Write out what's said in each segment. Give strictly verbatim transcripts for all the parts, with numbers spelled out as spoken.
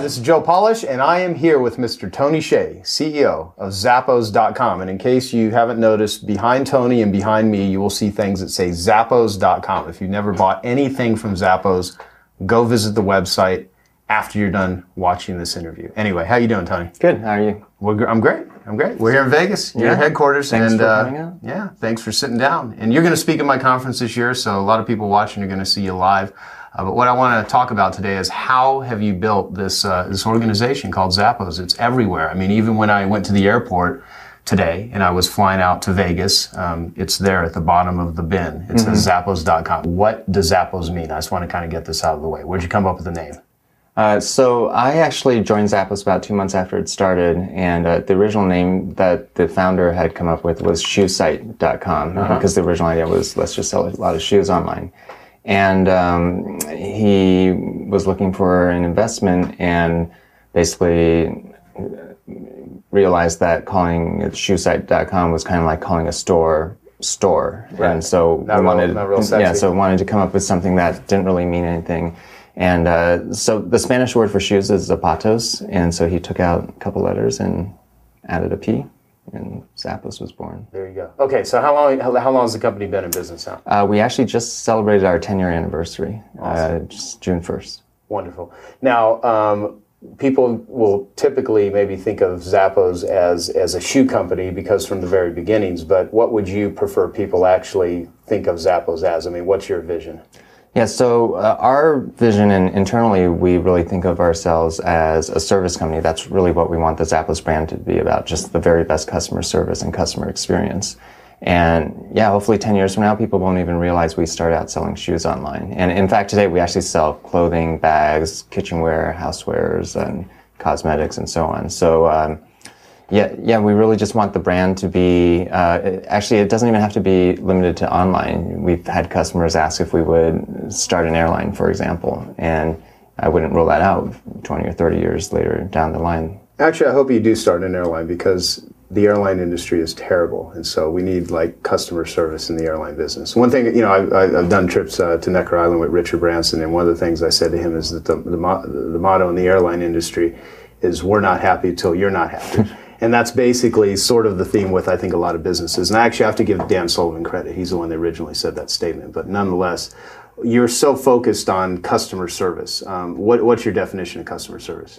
This is Joe Polish, and I am here with Mister Tony Hsieh, C E O of Zappos dot com. And in case you haven't noticed, behind Tony and behind me, you will see things that say Zappos dot com. If you've never bought anything from Zappos, go visit the website after you're done watching this interview. Anyway, how you doing, Tony? Good. How are you? We're, I'm great. I'm great. We're here in Vegas, yeah. Your headquarters. Thanks and, for uh, coming out. Yeah, thanks for sitting down. And you're going to speak at my conference this year, so a lot of people watching are going to see you live. Uh, but what I want to talk about today is how have you built this uh, this organization called Zappos? It's everywhere. I mean, even when I went to the airport today and I was flying out to Vegas, um, it's there at the bottom of the bin. It says mm-hmm. Zappos dot com. What does Zappos mean? I just want to kind of get this out of the way. Where'd you come up with the name? Uh, so I actually joined Zappos about two months after it started, and uh, the original name that the founder had come up with was Shoesite dot com, uh-huh. because the original idea was let's just sell a lot of shoes online. And um, he was looking for an investment and basically realized that calling it Shoesite dot com was kind of like calling a store store. Right. And so not we wanted, real, not real sexy. yeah, so wanted to come up with something that didn't really mean anything. And uh, so the Spanish word for shoes is zapatos, and so he took out a couple letters and added a P. And Zappos was born. There you go. Okay, so how long how, how long has the company been in business now? Uh, we actually just celebrated our ten-year anniversary, awesome. uh, just June first. Wonderful. Now, um, people will typically maybe think of Zappos as, as a shoe company because from the very beginnings, but what would you prefer people actually think of Zappos as? I mean, what's your vision? Yeah, so uh, our vision, and internally we really think of ourselves as a service company. That's really what we want the Zappos brand to be about, just the very best customer service and customer experience. And yeah, hopefully ten years from now, people won't even realize we started out selling shoes online. And in fact, today we actually sell clothing, bags, kitchenware, housewares, and cosmetics, and so on. So um, yeah, yeah, we really just want the brand to be, uh, it, actually it doesn't even have to be limited to online. We've had customers ask if we would start an airline, for example, and I wouldn't rule that out twenty or thirty years later down the line. Actually, I hope you do start an airline because the airline industry is terrible, and so we need like customer service in the airline business. One thing, you know, I, I've done trips uh, to Necker Island with Richard Branson, and one of the things I said to him is that the, the, mo- the motto in the airline industry is we're not happy till you're not happy. And that's basically sort of the theme with, I think, a lot of businesses. And I actually have to give Dan Sullivan credit. He's the one that originally said that statement. But nonetheless, you're so focused on customer service. Um, what, what's your definition of customer service?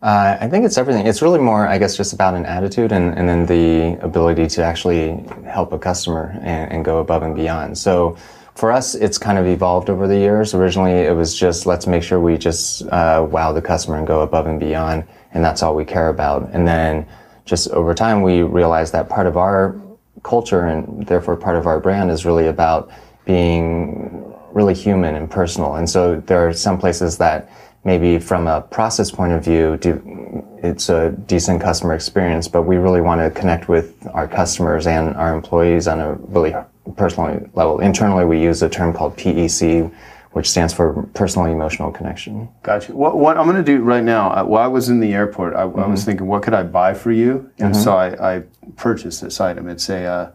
Uh, I think it's everything. It's really more, I guess, just about an attitude and, and then the ability to actually help a customer and, and go above and beyond. So for us, it's kind of evolved over the years. Originally, it was just let's make sure we just uh, wow the customer and go above and beyond. And that's all we care about. And then just over time, we realized that part of our culture and therefore part of our brand is really about being really human and personal. And so there are some places that maybe from a process point of view, it's a decent customer experience, but we really want to connect with our customers and our employees on a really personal level. Internally, we use a term called P E C, which stands for personal emotional connection. Gotcha. What, what I'm going to do right now, I, while I was in the airport, I, mm-hmm. I was thinking, what could I buy for you? And mm-hmm. so I, I purchased this item. It's a uh,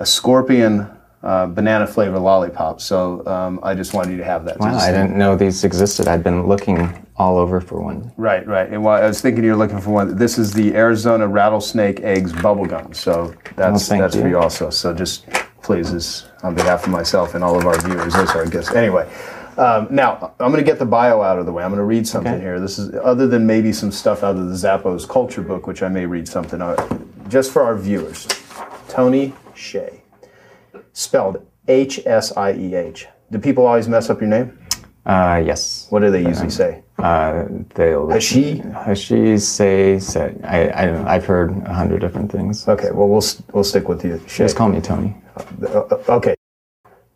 a scorpion uh, banana flavored lollipop. So um, I just wanted you to have that. Wow, I didn't know these existed. I'd been looking all over for one. Right, right. And while I was thinking you were looking for one, this is the Arizona Rattlesnake Eggs bubblegum. So that's well, that's you. for you also. So just please, this, on behalf of myself and all of our viewers, those are our gifts. Anyway. Um, now, I'm going to get the bio out of the way. I'm going to read something okay. here. This is, other than maybe some stuff out of the Zappos culture book, which I may read something out, just for our viewers. Tony Hsieh, spelled H S I E H. Do people always mess up your name? Uh, yes. What do they usually um, say? Uh, they'll... Hsieh? Hsieh, say, say. I, I, I've heard a hundred different things. Okay, well, we'll we'll stick with you. Hsieh. Just call me Tony. Uh, okay.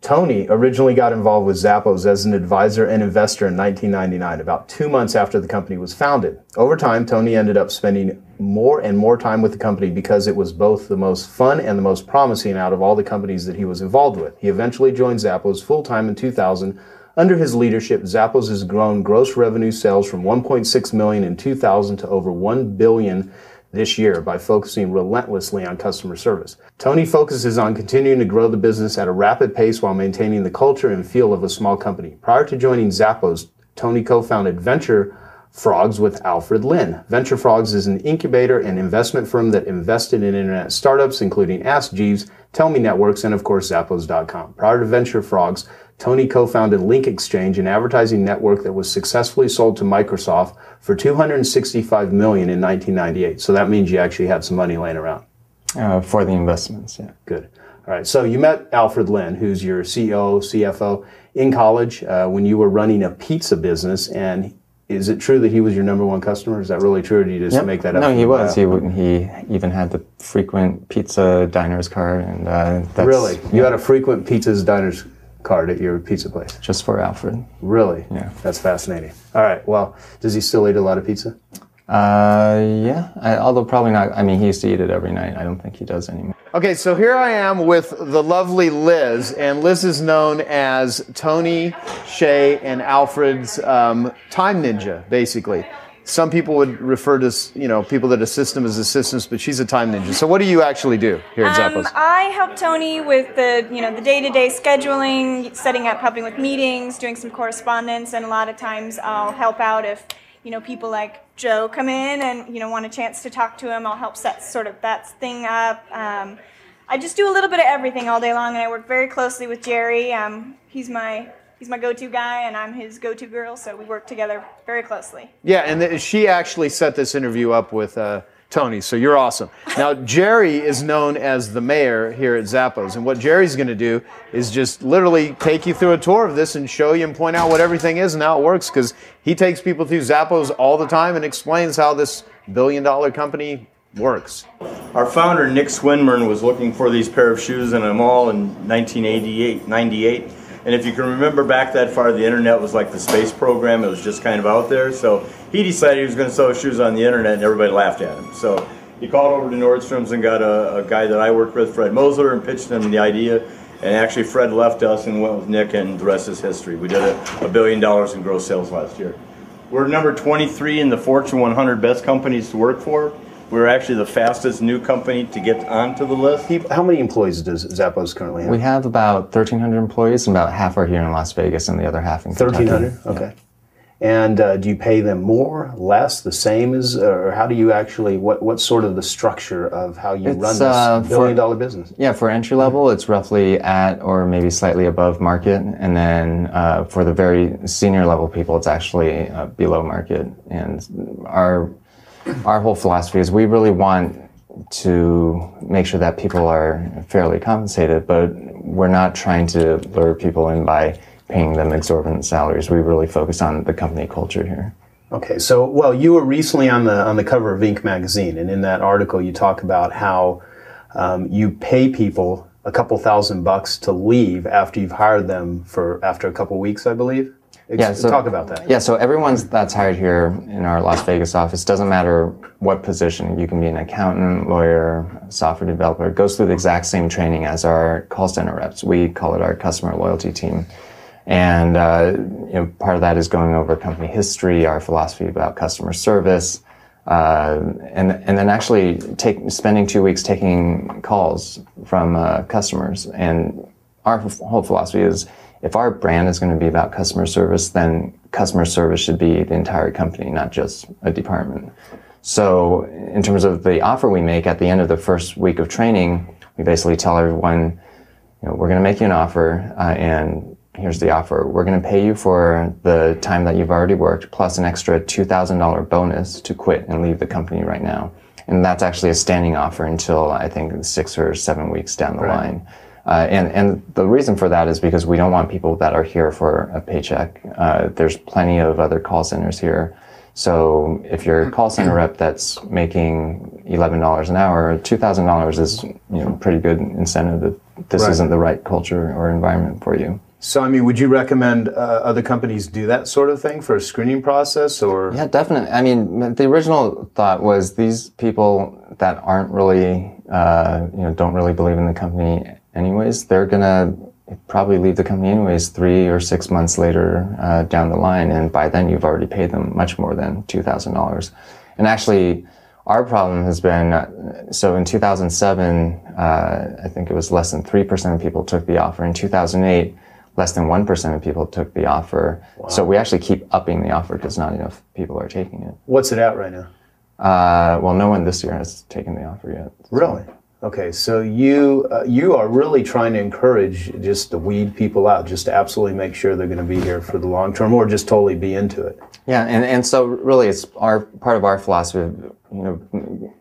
Tony originally got involved with Zappos as an advisor and investor in nineteen ninety-nine, about two months after the company was founded. Over time, Tony ended up spending more and more time with the company because it was both the most fun and the most promising out of all the companies that he was involved with. He eventually joined Zappos full-time in two thousand. Under his leadership, Zappos has grown gross revenue sales from one point six million dollars in two thousand to over one billion dollars this year by focusing relentlessly on customer service. Tony focuses on continuing to grow the business at a rapid pace while maintaining the culture and feel of a small company. Prior to joining Zappos, Tony co-founded Venture Frogs with Alfred Lin. Venture Frogs is an incubator and investment firm that invested in internet startups, including Ask Jeeves, Tell Me Networks, and of course, Zappos dot com. Prior to Venture Frogs, Tony co-founded Link Exchange, an advertising network that was successfully sold to Microsoft for two hundred sixty-five million dollars in nineteen ninety-eight. So that means you actually had some money laying around. Uh, for the investments, yeah. Good. All right. So you met Alfred Lin, who's your C E O, C F O, in college uh, when you were running a pizza business. And is it true that he was your number one customer? Is that really true, or did you just yep. make that up? No, he was. He, he even had the frequent pizza diners card. And uh, that's, really? Yeah. You had a frequent pizzas diners card at your pizza place? Just for Alfred. Really? Yeah. That's fascinating. All right. Well, does he still eat a lot of pizza? Uh, yeah. I, although probably not. I mean, he used to eat it every night. I don't think he does anymore. Okay, so here I am with the lovely Liz, and Liz is known as Tony Hsieh and Alfred's um, time ninja, basically. Some people would refer to, you know, people that assist them as assistants, but she's a time ninja. So what do you actually do here at Zappos? Um, I help Tony with the, you know, the day-to-day scheduling, setting up, helping with meetings, doing some correspondence, and a lot of times I'll help out if, you know, people like Joe come in and, you know, want a chance to talk to him. I'll help set sort of that thing up. Um, I just do a little bit of everything all day long, and I work very closely with Jerry. Um, he's my... He's my go-to guy, and I'm his go-to girl, so we work together very closely. Yeah, and th- she actually set this interview up with uh, Tony, so you're awesome. Now, Jerry is known as the mayor here at Zappos, and what Jerry's going to do is just literally take you through a tour of this and show you and point out what everything is and how it works, because he takes people through Zappos all the time and explains how this billion-dollar company works. Our founder, Nick Swinmurn, was looking for these pair of shoes in a mall in nineteen eighty-eight, ninety-eight. And if you can remember back that far, the internet was like the space program. It was just kind of out there. So he decided he was going to sell shoes on the internet, and everybody laughed at him. So he called over to Nordstrom's and got a, a guy that I worked with, Fred Mosler, and pitched him the idea. And actually, Fred left us and went with Nick, and the rest is history. We did a, a billion dollars in gross sales last year. We're number twenty-three in the Fortune one hundred best companies to work for. We were actually the fastest new company to get onto the list. How many employees does Zappos currently have? We have about thirteen hundred employees, and about half are here in Las Vegas, and the other half in Kentucky. thirteen hundred? Okay. Yeah. And uh, do you pay them more, less, the same as, or how do you actually, what, what sort of the structure of how you it's, run this uh, billion for, dollar business? Yeah, for entry level, it's roughly at or maybe slightly above market. And then uh, for the very senior level people, it's actually uh, below market. And our Our whole philosophy is we really want to make sure that people are fairly compensated, but we're not trying to lure people in by paying them exorbitant salaries. We really focus on the company culture here. Okay, so, well, you were recently on the on the cover of Inc magazine, and in that article you talk about how um, you pay people a couple thousand bucks to leave after you've hired them for after a couple weeks, I believe. Yeah, so, talk about that. Yeah, so everyone that's hired here in our Las Vegas office, doesn't matter what position, you can be an accountant, lawyer, software developer, goes through the exact same training as our call center reps. We call it our customer loyalty team. And uh, you know, part of that is going over company history, our philosophy about customer service, uh, and and then actually take spending two weeks taking calls from uh, customers. And our whole philosophy is, if our brand is going to be about customer service, then customer service should be the entire company, not just a department. So in terms of the offer we make at the end of the first week of training, we basically tell everyone, you know, we're going to make you an offer, uh, and here's the offer. We're going to pay you for the time that you've already worked, plus an extra two thousand dollars bonus to quit and leave the company right now. And that's actually a standing offer until, I think, six or seven weeks down the right. line. Uh, and, and the reason for that is because we don't want people that are here for a paycheck. Uh, there's plenty of other call centers here. So if you're a call center rep that's making eleven dollars an hour, two thousand dollars is, you know, pretty good incentive to this right. isn't the right culture or environment for you. So, I mean, would you recommend uh, other companies do that sort of thing for a screening process? Or yeah, definitely. I mean, the original thought was these people that aren't really, uh, you know, don't really believe in the company anyways, they're going to probably leave the company anyways three or six months later uh, down the line. And by then, you've already paid them much more than two thousand dollars. And actually, our problem has been, so in two thousand seven, uh, I think it was less than three percent of people took the offer. In two thousand eight, less than one percent of people took the offer. Wow. So we actually keep upping the offer because not enough people are taking it. What's it at right now? Uh, well, no one this year has taken the offer yet. So. Really? Okay, so you uh, you are really trying to encourage just to weed people out, just to absolutely make sure they're going to be here for the long term, or just totally be into it. Yeah, and, and so really it's our part of our philosophy of, you know,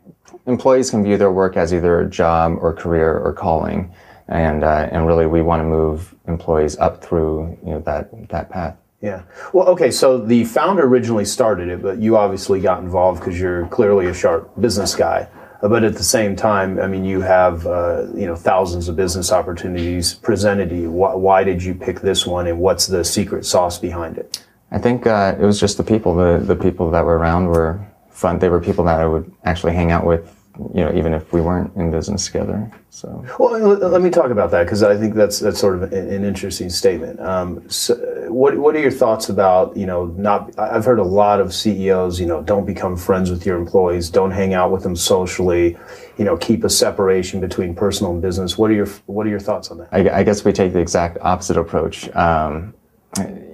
employees can view their work as either a job or career or calling. And uh, and really, we want to move employees up through, you know, that that path. Yeah. Well, okay. So the founder originally started it, but you obviously got involved because you're clearly a sharp business guy. But at the same time, I mean, you have uh, you know, thousands of business opportunities presented to you. Why, why did you pick this one, and what's the secret sauce behind it? I think uh, it was just the people. The the people that were around were fun. They were people that I would actually hang out with, you know, even if we weren't in business together. So, well, let me talk about that, because I think that's that's sort of an interesting statement. Um, so what what are your thoughts about, you know, not? I've heard a lot of C E Os, you know, don't become friends with your employees, don't hang out with them socially, you know, keep a separation between personal and business. What are your what are your thoughts on that? I, I guess we take the exact opposite approach. Um,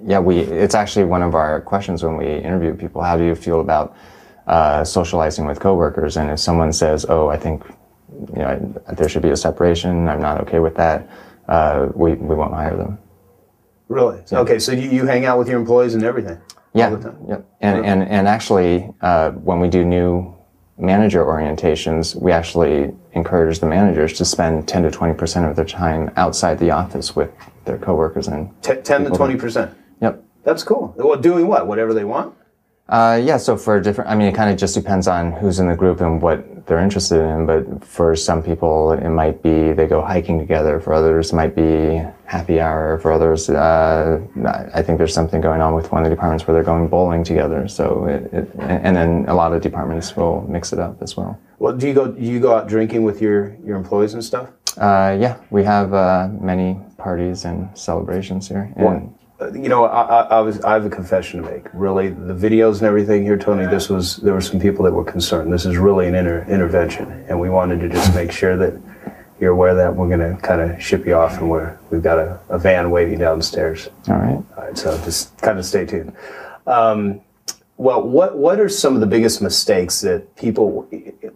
yeah, we. It's actually one of our questions when we interview people. How do you feel about Uh, socializing with coworkers? And if someone says, "Oh, I think, you know, I, there should be a separation. I'm not okay with that," uh, we we won't hire them. Really? Yeah. Okay. So you, you hang out with your employees and everything. Yeah. All the time. Yep. And yeah. and and actually, uh, when we do new manager orientations, we actually encourage the managers to spend ten to twenty percent of their time outside the office with their coworkers and T- ten to twenty percent. Yep. That's cool. Well, doing what? Whatever they want. Uh, yeah, so for different, I mean, it kind of just depends on who's in the group and what they're interested in, but for some people, it might be they go hiking together, for others, it might be happy hour, for others, uh, I think there's something going on with one of the departments where they're going bowling together, so it, it and then a lot of departments will mix it up as well. Well, do you go, do you go out drinking with your, your employees and stuff? Uh, yeah, we have, uh, many parties and celebrations here. And what? You know, I, I was. I have a confession to make. Really, the videos and everything here, Tony. This was. There were some people that were concerned. This is really an inter, intervention, and we wanted to just make sure that you're aware that we're going to kind of ship you off, and we're we've got a, a van waiting downstairs. All right. All right. So just kind of stay tuned. Um, well, what what are some of the biggest mistakes that people?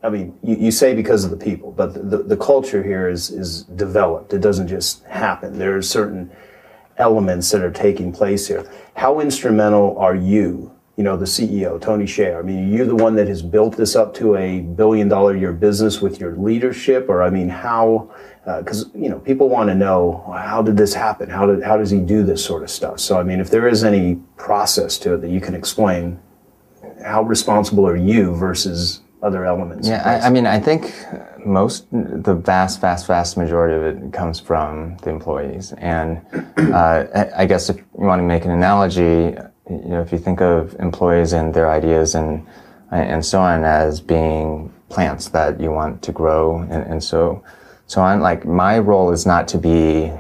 I mean, you, you say because of the people, but the, the the culture here is is developed. It doesn't just happen. There are certain elements that are taking place here. How instrumental are you, you know, the C E O, Tony Hsieh? I mean, you're the one that has built this up to a billion dollar a year business with your leadership, or I mean, how, because, uh, you know, people want to know, how did this happen? How did, how does he do this sort of stuff? So, I mean, if there is any process to it that you can explain, how responsible are you versus other elements? Yeah, I, I mean, I think most, the vast, vast, vast majority of it comes from the employees. And uh, I, I guess if you want to make an analogy, you know, if you think of employees and their ideas and and so on as being plants that you want to grow and, and so so on, like my role is not to be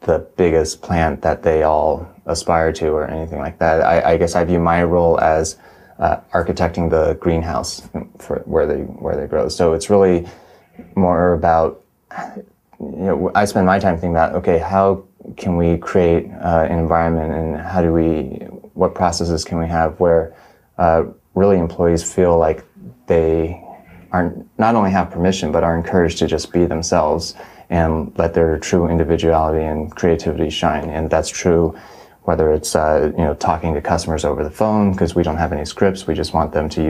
the biggest plant that they all aspire to or anything like that. I, I guess I view my role as Uh, architecting the greenhouse for where they where they grow. So it's really more about, you know, I spend my time thinking about, okay, how can we create uh, an environment, and how do we, what processes can we have where uh, really employees feel like they are not only have permission but are encouraged to just be themselves and let their true individuality and creativity shine. And that's true whether it's, uh, you know, talking to customers over the phone, because we don't have any scripts. We just want them to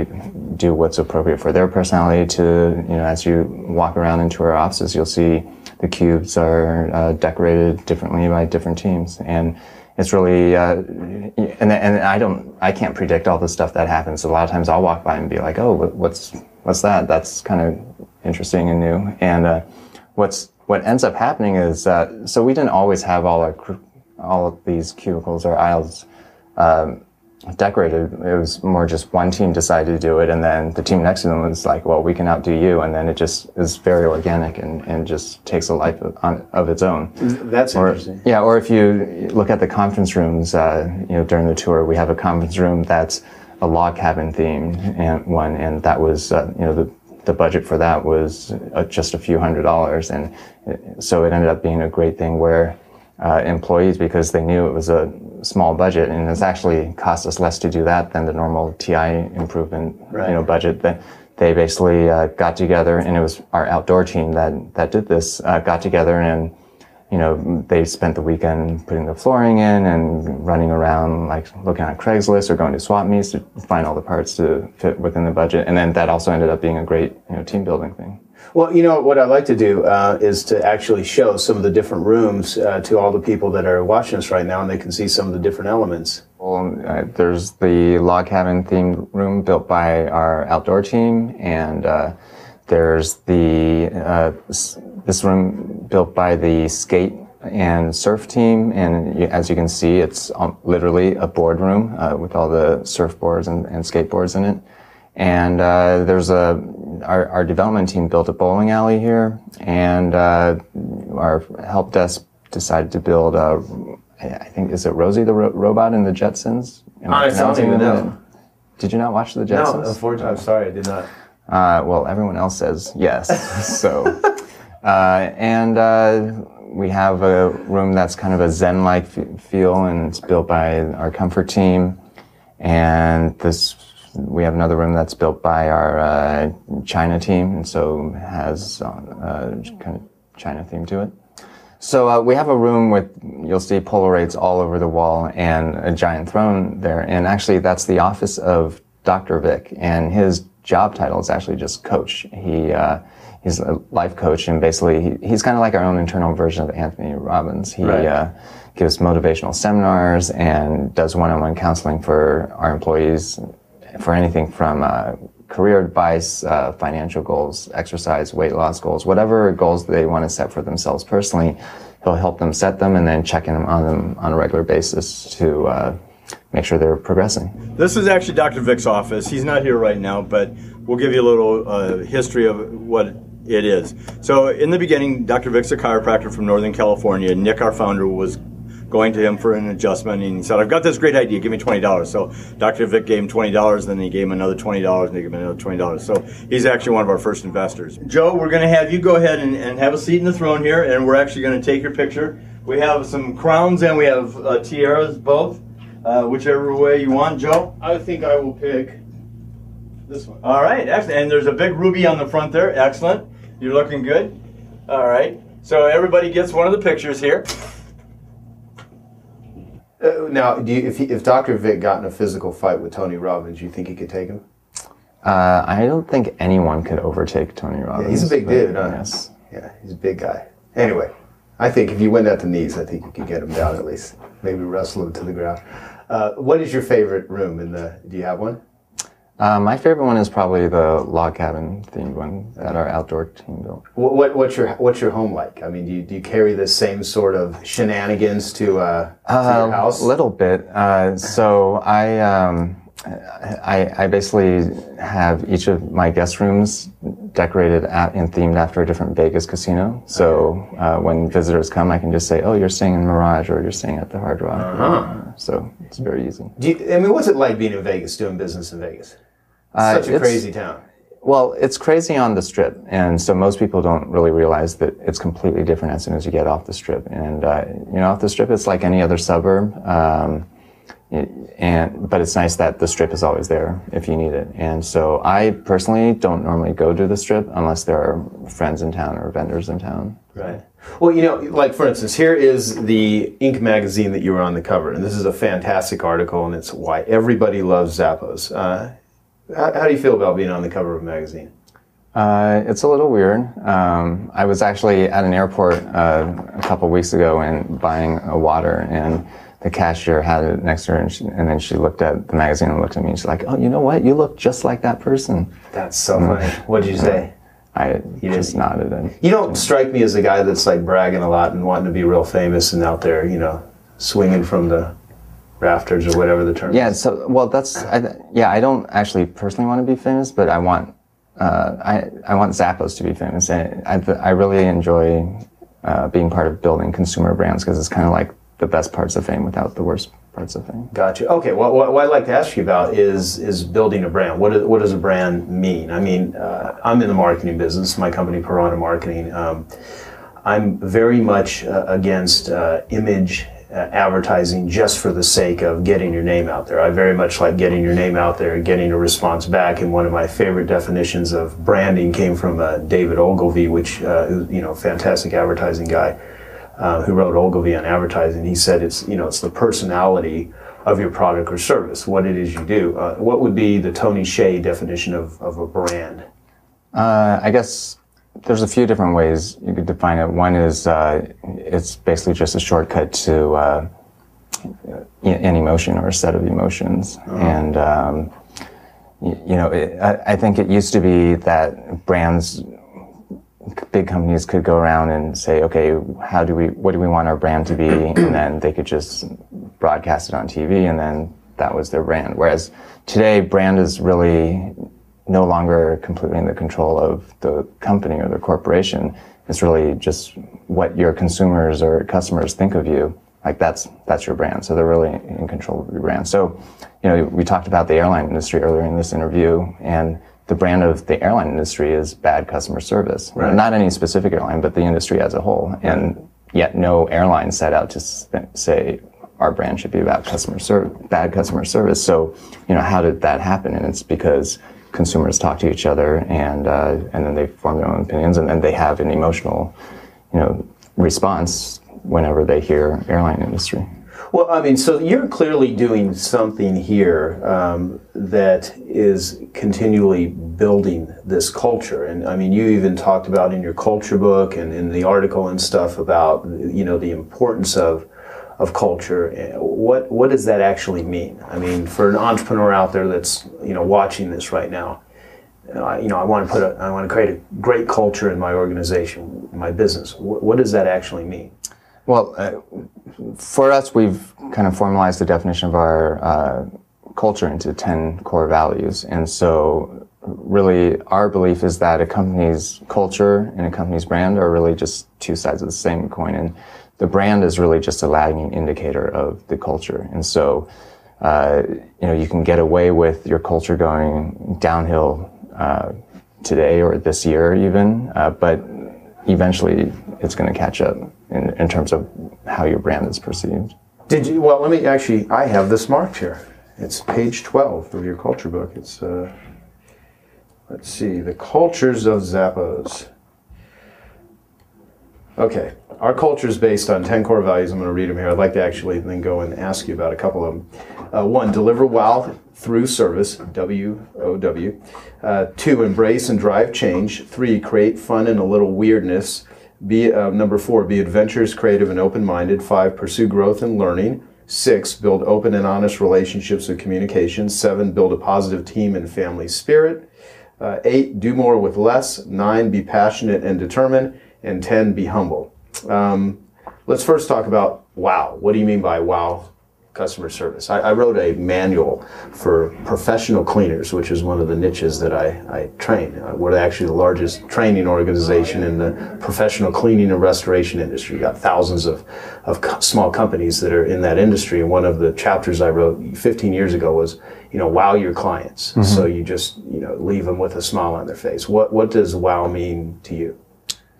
do what's appropriate for their personality. To, you know, as you walk around into our offices, you'll see the cubes are uh, decorated differently by different teams. And it's really, uh, and and I don't, I can't predict all the stuff that happens. A lot of times I'll walk by and be like, oh, what's, what's that? That's kind of interesting and new. And uh, what's what ends up happening is, uh, so we didn't always have all our, all of these cubicles or aisles um, decorated. It was more just one team decided to do it, and then the team next to them was like, well, we can outdo you, and then it just is very organic and, and just takes a life of, on, of its own. That's or, interesting. Yeah, or if you look at the conference rooms, uh, you know, during the tour, we have a conference room that's a log cabin themed and one, and that was, uh, you know, the the budget for that was uh, just a few hundred dollars, and it, so it ended up being a great thing where uh, employees, because they knew it was a small budget, and it's actually cost us less to do that than the normal T I improvement, right, you know, budget, that they basically uh, got together, and it was our outdoor team that that did this, uh, got together, and you know, they spent the weekend putting the flooring in and running around, like looking on Craigslist or going to swap meets to find all the parts to fit within the budget. And then that also ended up being a great, you know, team building thing. Well, you know, what I like to do uh, is to actually show some of the different rooms uh, to all the people that are watching us right now, and they can see some of the different elements. Well, uh, there's the log cabin themed room built by our outdoor team, and uh, there's the uh, this room built by the skate and surf team, and as you can see, it's literally a boardroom uh, with all the surfboards and, and skateboards in it. And uh, there's a our, our development team built a bowling alley here, and uh, our help desk decided to build a, I think, is it Rosie the Ro- Robot in the Jetsons? Am I pronouncing that? I don't even know. Did you not watch the Jetsons? No, unfortunately, I'm sorry, I did not. Uh, well, everyone else says yes, so. Uh, and uh, we have a room that's kind of a zen-like f- feel, and it's built by our comfort team. And this, we have another room that's built by our uh, China team, and so has uh, uh, kind of China theme to it. So uh, we have a room with, you'll see Polaroids all over the wall and a giant throne there. And actually, that's the office of Doctor Vic, and his job title is actually just coach. He uh, he's a life coach, and basically he, he's kind of like our own internal version of Anthony Robbins. He right. uh, gives motivational seminars and does one-on-one counseling for our employees for anything from uh, career advice, uh, financial goals, exercise, weight loss goals, whatever goals they want to set for themselves personally. He'll help them set them and then check in on them on a regular basis to uh, make sure they're progressing. This is actually Doctor Vic's office. He's not here right now, but we'll give you a little uh, history of what it is. So in the beginning, Doctor Vic's a chiropractor from Northern California. Nick, our founder, was going to him for an adjustment, and he said, I've got this great idea, give me twenty dollars. So Doctor Vic gave him twenty dollars, and then he gave him another twenty dollars, and he gave him another twenty dollars. So he's actually one of our first investors. Joe, we're going to have you go ahead and, and have a seat in the throne here, and we're actually going to take your picture. We have some crowns, and we have uh, tiaras both. Uh, whichever way you want, Joe. I think I will pick this one. All right, excellent. And there's a big ruby on the front there. Excellent. You're looking good. All right. So everybody gets one of the pictures here. Uh, now, do you, if he, if Doctor Vic got in a physical fight with Tony Robbins, you think he could take him? Uh, I don't think anyone could overtake Tony Robbins. Yeah, he's a big dude, huh? Yes. Yeah, he's a big guy. Anyway, I think if you went at the knees, I think you could get him down at least. Maybe wrestle him to the ground. Uh, what is your favorite room in the, do you have one? Uh, my favorite one is probably the log cabin themed one that our outdoor team built. What, what, what's your what's your home like? I mean, do you, do you carry the same sort of shenanigans to, uh, to uh, your house? A little bit. Uh, so I, um, I I basically have each of my guest rooms decorated at and themed after a different Vegas casino. So uh, when visitors come, I can just say, "Oh, you're staying in Mirage, or you're staying at the Hard Rock." Uh-huh. So it's very easy. Do you, I mean, what's it like being in Vegas, doing business in Vegas? Uh, Such a crazy town. Well, it's crazy on the Strip, and so most people don't really realize that it's completely different as soon as you get off the Strip. And uh, you know, off the Strip, it's like any other suburb. Um, It, and but it's nice that the Strip is always there if you need it. And so I personally don't normally go to the Strip unless there are friends in town or vendors in town. Right. Well, you know, like for instance, here is the Inc magazine that you were on the cover, and this is a fantastic article, and it's why everybody loves Zappos. Uh, how, how do you feel about being on the cover of a magazine? Uh, it's a little weird. Um, I was actually at an airport uh, a couple weeks ago and buying a water, and the cashier had it next to her, and, she, and then she looked at the magazine and looked at me, and she's like, "Oh, you know what? You look just like that person." That's so funny. What did you say? I you just nodded in. You don't strike me as a guy that's like bragging a lot and wanting to be real famous and out there, you know, swinging from the rafters or whatever the term yeah, is. Yeah, so, well, that's, I, yeah, I don't actually personally want to be famous, but I want, uh, I, I want Zappos to be famous. And I, I really enjoy uh, being part of building consumer brands because it's kind of like the best parts of fame without the worst parts of fame. Gotcha. Okay, well, what I'd like to ask you about is is building a brand. What, is, what does a brand mean? I mean, uh, I'm in the marketing business, my company, Piranha Marketing. Um, I'm very much uh, against uh, image uh, advertising just for the sake of getting your name out there. I very much like getting your name out there and getting a response back. And one of my favorite definitions of branding came from uh, David Ogilvy, which, uh, you know, fantastic advertising guy. Uh, who wrote Ogilvy on advertising? He said it's you know it's the personality of your product or service, what it is you do. Uh, what would be the Tony Hsieh definition of, of a brand? Uh, I guess there's a few different ways you could define it. One is uh, it's basically just a shortcut to uh, an emotion or a set of emotions, uh-huh. and um, you, you know it, I, I think it used to be that brands. Big companies could go around and say, okay, how do we, what do we want our brand to be? And then they could just broadcast it on T V and then that was their brand. Whereas today, brand is really no longer completely in the control of the company or the corporation. It's really just what your consumers or customers think of you. Like that's, that's your brand. So they're really in control of your brand. So, you know, we talked about the airline industry earlier in this interview, and the brand of the airline industry is bad customer service. Right. Not any specific airline, but the industry as a whole. And yet no airline set out to say our brand should be about customer service, bad customer service. So, you know, how did that happen? And it's because consumers talk to each other and uh, and then they form their own opinions and then they have an emotional, you know, response whenever they hear airline industry. Well, I mean, so you're clearly doing something here um, that is continually building this culture. And I mean, you even talked about in your culture book and in the article and stuff about, you know, the importance of of culture. What what does that actually mean? I mean, for an entrepreneur out there that's, you know, watching this right now, uh, you know, I want to put a, I want to create a great culture in my organization, in my business. W- what does that actually mean? Well, uh, for us, we've kind of formalized the definition of our uh, culture into ten core values. And so really our belief is that a company's culture and a company's brand are really just two sides of the same coin. And the brand is really just a lagging indicator of the culture. And so, uh, you know, you can get away with your culture going downhill uh, today or this year even, uh, but eventually it's going to catch up. In, in terms of how your brand is perceived. Did you, well, let me actually, I have this marked here. It's page twelve of your culture book. It's, uh, let's see, the cultures of Zappos. Okay, our culture is based on ten core values. I'm going to read them here. I'd like to actually then go and ask you about a couple of them. Uh, one, deliver wow through service, W O W. Uh, two, embrace and drive change. Three, create fun and a little weirdness. Be uh, number four, be adventurous, creative, and open-minded. Five, pursue growth and learning. Six, build open and honest relationships with communication. Seven, build a positive team and family spirit. Uh, eight, do more with less. Nine, be passionate and determined. And ten, be humble. Um, let's first talk about wow. What do you mean by wow customer service? I, I wrote a manual for professional cleaners, which is one of the niches that I, I train. Uh, we're actually the largest training organization in the professional cleaning and restoration industry. We've got thousands of, of co- small companies that are in that industry. And one of the chapters I wrote fifteen years ago was, you know, wow your clients. Mm-hmm. So you just, you know, leave them with a smile on their face. What, what does wow mean to you?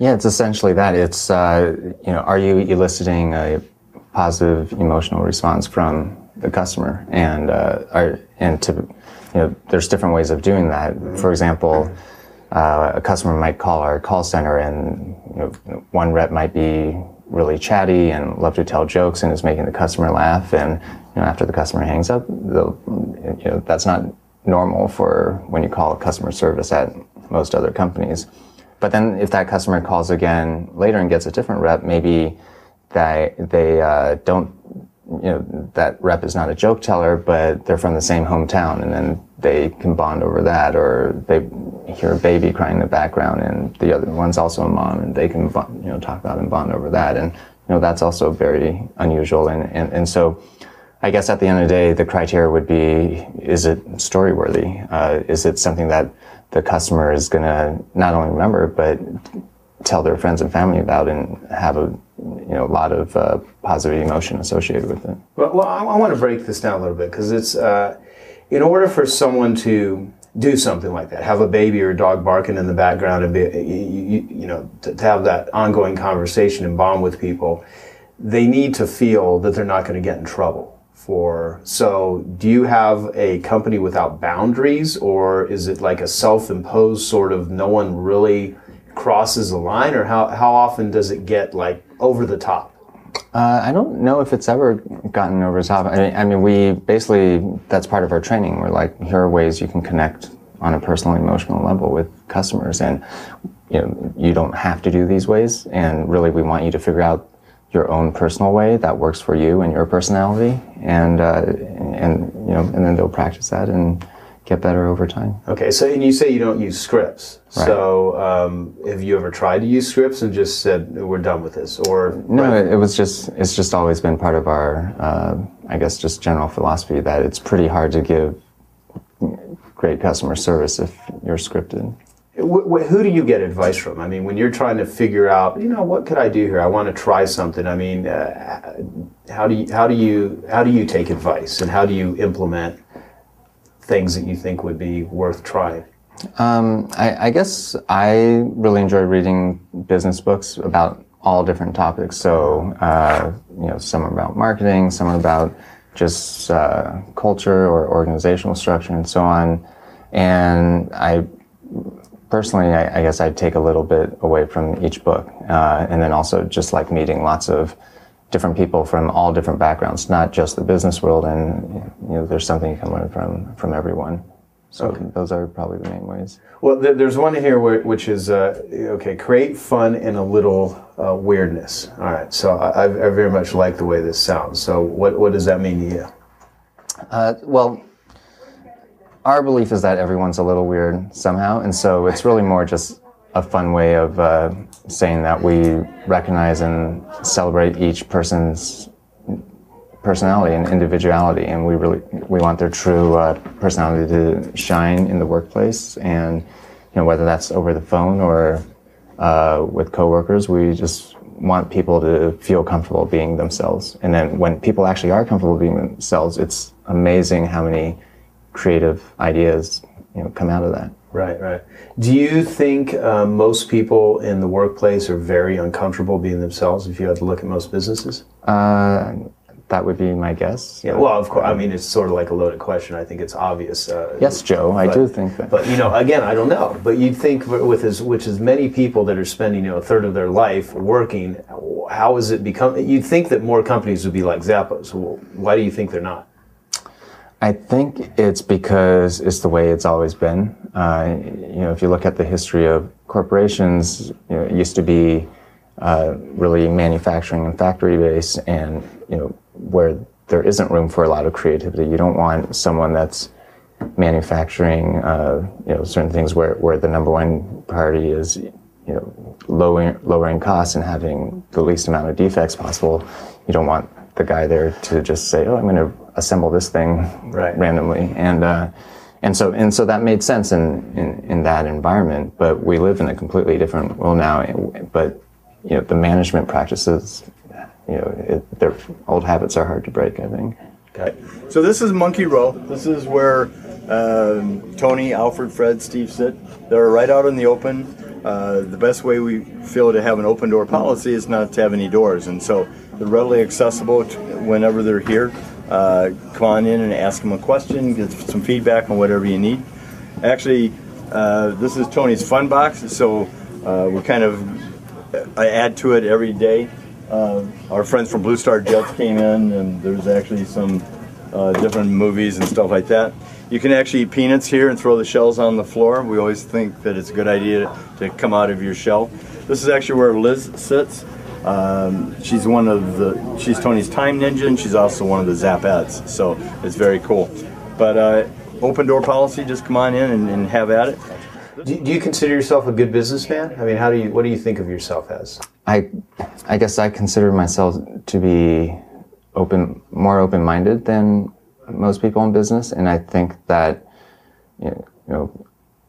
Yeah, it's essentially that. It's, uh, you know, are you eliciting a positive emotional response from the customer, and uh, are, and to, you know, there's different ways of doing that. For example, uh, a customer might call our call center, and you know, one rep might be really chatty and love to tell jokes and is making the customer laugh. And you know, after the customer hangs up, they'll, you know, that's not normal for when you call customer service at most other companies. But then, if that customer calls again later and gets a different rep, maybe. That they uh, don't, you know, that rep is not a joke teller, but they're from the same hometown, and then they can bond over that, or they hear a baby crying in the background, and the other one's also a mom, and they can bond, you know, talk about and bond over that. And, you know, that's also very unusual. And, and, and so I guess at the end of the day, the criteria would be, is it story worthy? Uh, is it something that the customer is going to not only remember, but tell their friends and family about and have a, you know, a lot of uh, positive emotion associated with it? Well, well I, I want to break this down a little bit, because it's, uh, in order for someone to do something like that, have a baby or a dog barking in the background, and be, you, you know, to, to have that ongoing conversation and bond with people, they need to feel that they're not going to get in trouble. For so, do you have a company without boundaries, or is it like a self-imposed sort of no one really crosses the line, or how, how often does it get like over the top? Uh, I don't know if it's ever gotten over the top. I mean, I mean, we basically, that's part of our training. We're like, here are ways you can connect on a personal, emotional level with customers, and you know, you don't have to do these ways. And really, we want you to figure out your own personal way that works for you and your personality, and uh, and you know, and then they'll practice that and get better over time. Okay, so and you say you don't use scripts. Right. So um, have you ever tried to use scripts and just said we're done with this, or no? Right? It was just it's just always been part of our uh, I guess just general philosophy that it's pretty hard to give great customer service if you're scripted. Who do you get advice from? I mean, when you're trying to figure out, you know, what could I do here? I want to try something. I mean, uh, how do you how do you how do you take advice, and how do you implement things that you think would be worth trying? Um, I, I guess I really enjoy reading business books about all different topics. So, uh, you know, some are about marketing, some are about just uh, culture or organizational structure, and so on. And I. Personally, I, I guess I take a little bit away from each book, uh, and then also just like meeting lots of different people from all different backgrounds, not just the business world. And you know, there's something you can learn from from everyone. So okay. Those are probably the main ways. Well, th there's one here where, which is uh, okay. Create fun and a little uh, weirdness. All right. So I, I very much like the way this sounds. So what what does that mean to you? Uh, well. Our belief is that everyone's a little weird somehow, and so it's really more just a fun way of uh, saying that we recognize and celebrate each person's personality and individuality, and we really we want their true uh, personality to shine in the workplace, and you know, whether that's over the phone or uh, with coworkers, we just want people to feel comfortable being themselves. And then when people actually are comfortable being themselves, it's amazing how many creative ideas, you know, come out of that. Right, right. Do you think uh, most people in the workplace are very uncomfortable being themselves? If you had to look at most businesses, uh, that would be my guess. Yeah. But, well, of course. I mean, it's sort of like a loaded question. I think it's obvious. Uh, yes, Joe, but, I do think that. But you know, again, I don't know. But you'd think with as which as many people that are spending, you know, a third of their life working, how is it become? You'd think that more companies would be like Zappos. Well, why do you think they're not? I think it's because it's the way it's always been. Uh, you know, if you look at the history of corporations, you know, it used to be uh, really manufacturing and factory-based, and you know, where there isn't room for a lot of creativity. You don't want someone that's manufacturing, uh, you know, certain things where where the number one priority is, you know, lowering lowering costs and having the least amount of defects possible. You don't want the guy there to just say, "Oh, I'm going to assemble this thing right. randomly," and uh, and so and so that made sense in, in in that environment. But we live in a completely different world now. But you know, the management practices, you know, it, their old habits are hard to break, I think. Okay. So this is Monkey Row. This is where um, Tony, Alfred, Fred, Steve sit. They're right out in the open. Uh, the best way we feel to have an open door policy is not to have any doors, and so they're readily accessible to whenever they're here. Uh, come on in and ask them a question, get some feedback on whatever you need. Actually, uh, this is Tony's fun box, so uh, we're kind of, I add to it every day. Uh, our friends from Blue Star Jets came in, and there's actually some uh, different movies and stuff like that. You can actually eat peanuts here and throw the shells on the floor. We always think that it's a good idea to come out of your shell. This is actually where Liz sits. Um, she's one of the, she's Tony's time ninja, and she's also one of the Zappettes, so it's very cool. But uh, open door policy, just come on in and, and have at it. Do, do you consider yourself a good businessman? I mean, how do you? What do you think of yourself as? I, I guess I consider myself to be open, more open-minded than most people in business, and I think that you know, you know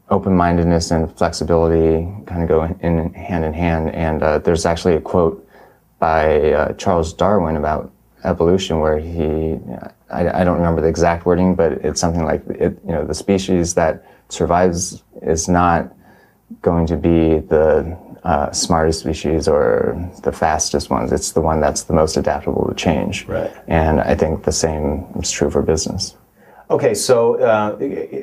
open-mindedness and flexibility kind of go in, in hand in hand. And uh, there's actually a quote by uh, Charles Darwin about evolution, where he, I, I don't remember the exact wording, but it's something like, it, you know, the species that survives is not going to be the uh, smartest species or the fastest ones. It's the one that's the most adaptable to change. Right. And I think the same is true for business. Okay, so uh,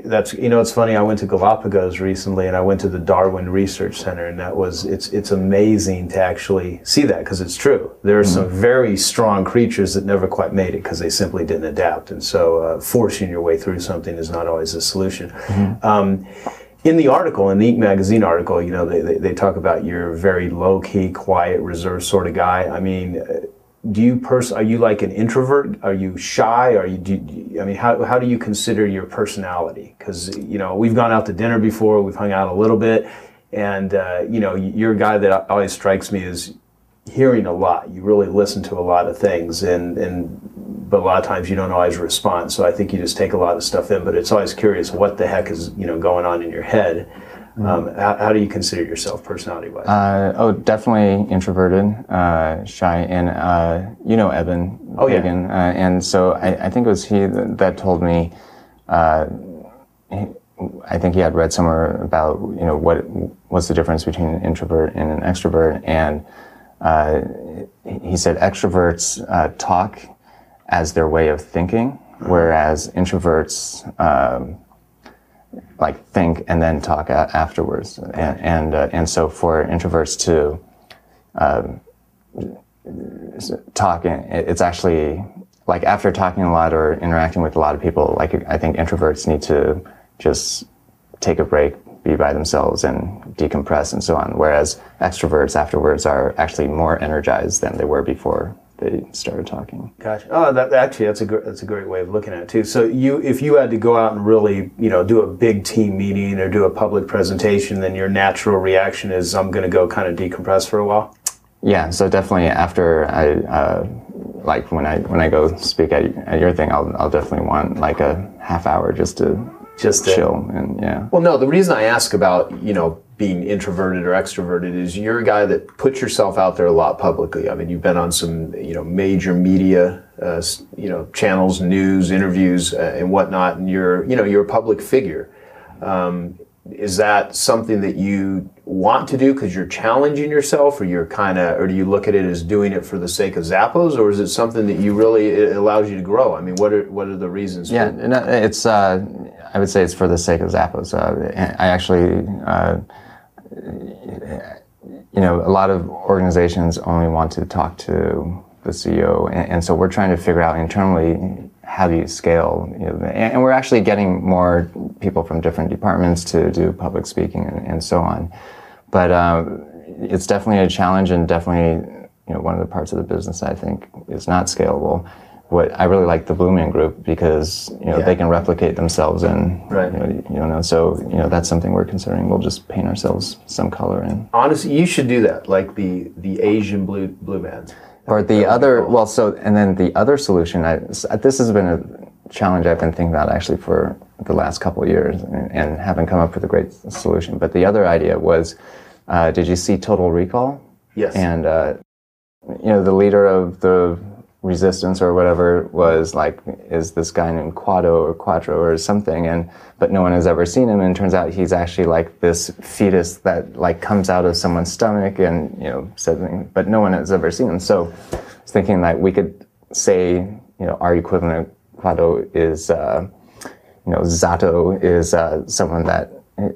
that's, you know, it's funny, I went to Galapagos recently and I went to the Darwin Research Center, and that was, it's it's amazing to actually see that, because it's true. There are mm-hmm. some very strong creatures that never quite made it because they simply didn't adapt, and so uh, forcing your way through something is not always a solution. Mm-hmm. Um, in the article, in the Inc magazine article, you know, they, they, they talk about you're a very low-key, quiet, reserved sort of guy. I mean, Do you pers- are you like an introvert? Are you shy? Are you, do you, I mean, how how do you consider your personality? Because, you know, we've gone out to dinner before, we've hung out a little bit, and, uh, you know, you're a guy that always strikes me as hearing a lot. You really listen to a lot of things, and, and but a lot of times you don't always respond, so I think you just take a lot of stuff in, but it's always curious what the heck is, you know, going on in your head. Mm-hmm. Um, how, how do you consider yourself personality-wise? Uh, oh, definitely introverted, uh, shy, and uh, you know Eben. Oh, Hagen, yeah. Uh, and so I, I think it was he that, that told me, uh, he, I think he had read somewhere about, you know, what what's the difference between an introvert and an extrovert, and uh, he said extroverts uh, talk as their way of thinking, mm-hmm. whereas introverts um, like think and then talk afterwards, and and, uh, and so for introverts to um, talk, it's actually like after talking a lot or interacting with a lot of people, like I think introverts need to just take a break, be by themselves, and decompress and so on. Whereas extroverts afterwards are actually more energized than they were before they started talking. Gotcha. Oh, that, actually, that's a gr- that's a great way of looking at it too. So, you if you had to go out and really, you know, do a big team meeting or do a public presentation, then your natural reaction is, I'm going to go kind of decompress for a while. Yeah. So definitely after I uh, like when I when I go speak at, at your thing, I'll I'll definitely want like a half hour just to just to, chill and yeah. Well, no, the reason I ask about, you know, being introverted or extroverted is you're a guy that puts yourself out there a lot publicly. I mean, you've been on some, you know, major media, uh, you know, channels, news, interviews, uh, and whatnot, and you're, you know, you're a public figure. Um, is that something that you want to do because you're challenging yourself, or you're kind of, or do you look at it as doing it for the sake of Zappos, or is it something that you really, it allows you to grow? I mean, what are what are the reasons? Yeah, for no, it's, uh, I would say it's for the sake of Zappos. Uh, I actually, uh, you know, a lot of organizations only want to talk to the C E O, and, and so we're trying to figure out internally, how do you scale? You know, and, and we're actually getting more people from different departments to do public speaking and, and so on. But um, it's definitely a challenge, and definitely, you know, one of the parts of the business I think is not scalable. What I really like the Bloomin' Group, because, you know, yeah. they can replicate themselves, and right. you know, you know, so you know that's something we're considering. We'll just paint ourselves some color in. Honestly, you should do that, like the the Asian blue blue bands. Or the other cool. well, so and then the other solution. I, this has been a challenge I've been thinking about actually for the last couple of years, and, and haven't come up with a great solution. But the other idea was, uh, did you see Total Recall? Yes. And uh, you know, the leader of the resistance or whatever was like, is this guy named Quato or Quattro or something, and but no one has ever seen him, and it turns out he's actually like this fetus that like comes out of someone's stomach, and you know something, but no one has ever seen him. So I was thinking that we could say, you know, our equivalent of Quato is uh, you know Zato is uh, someone that,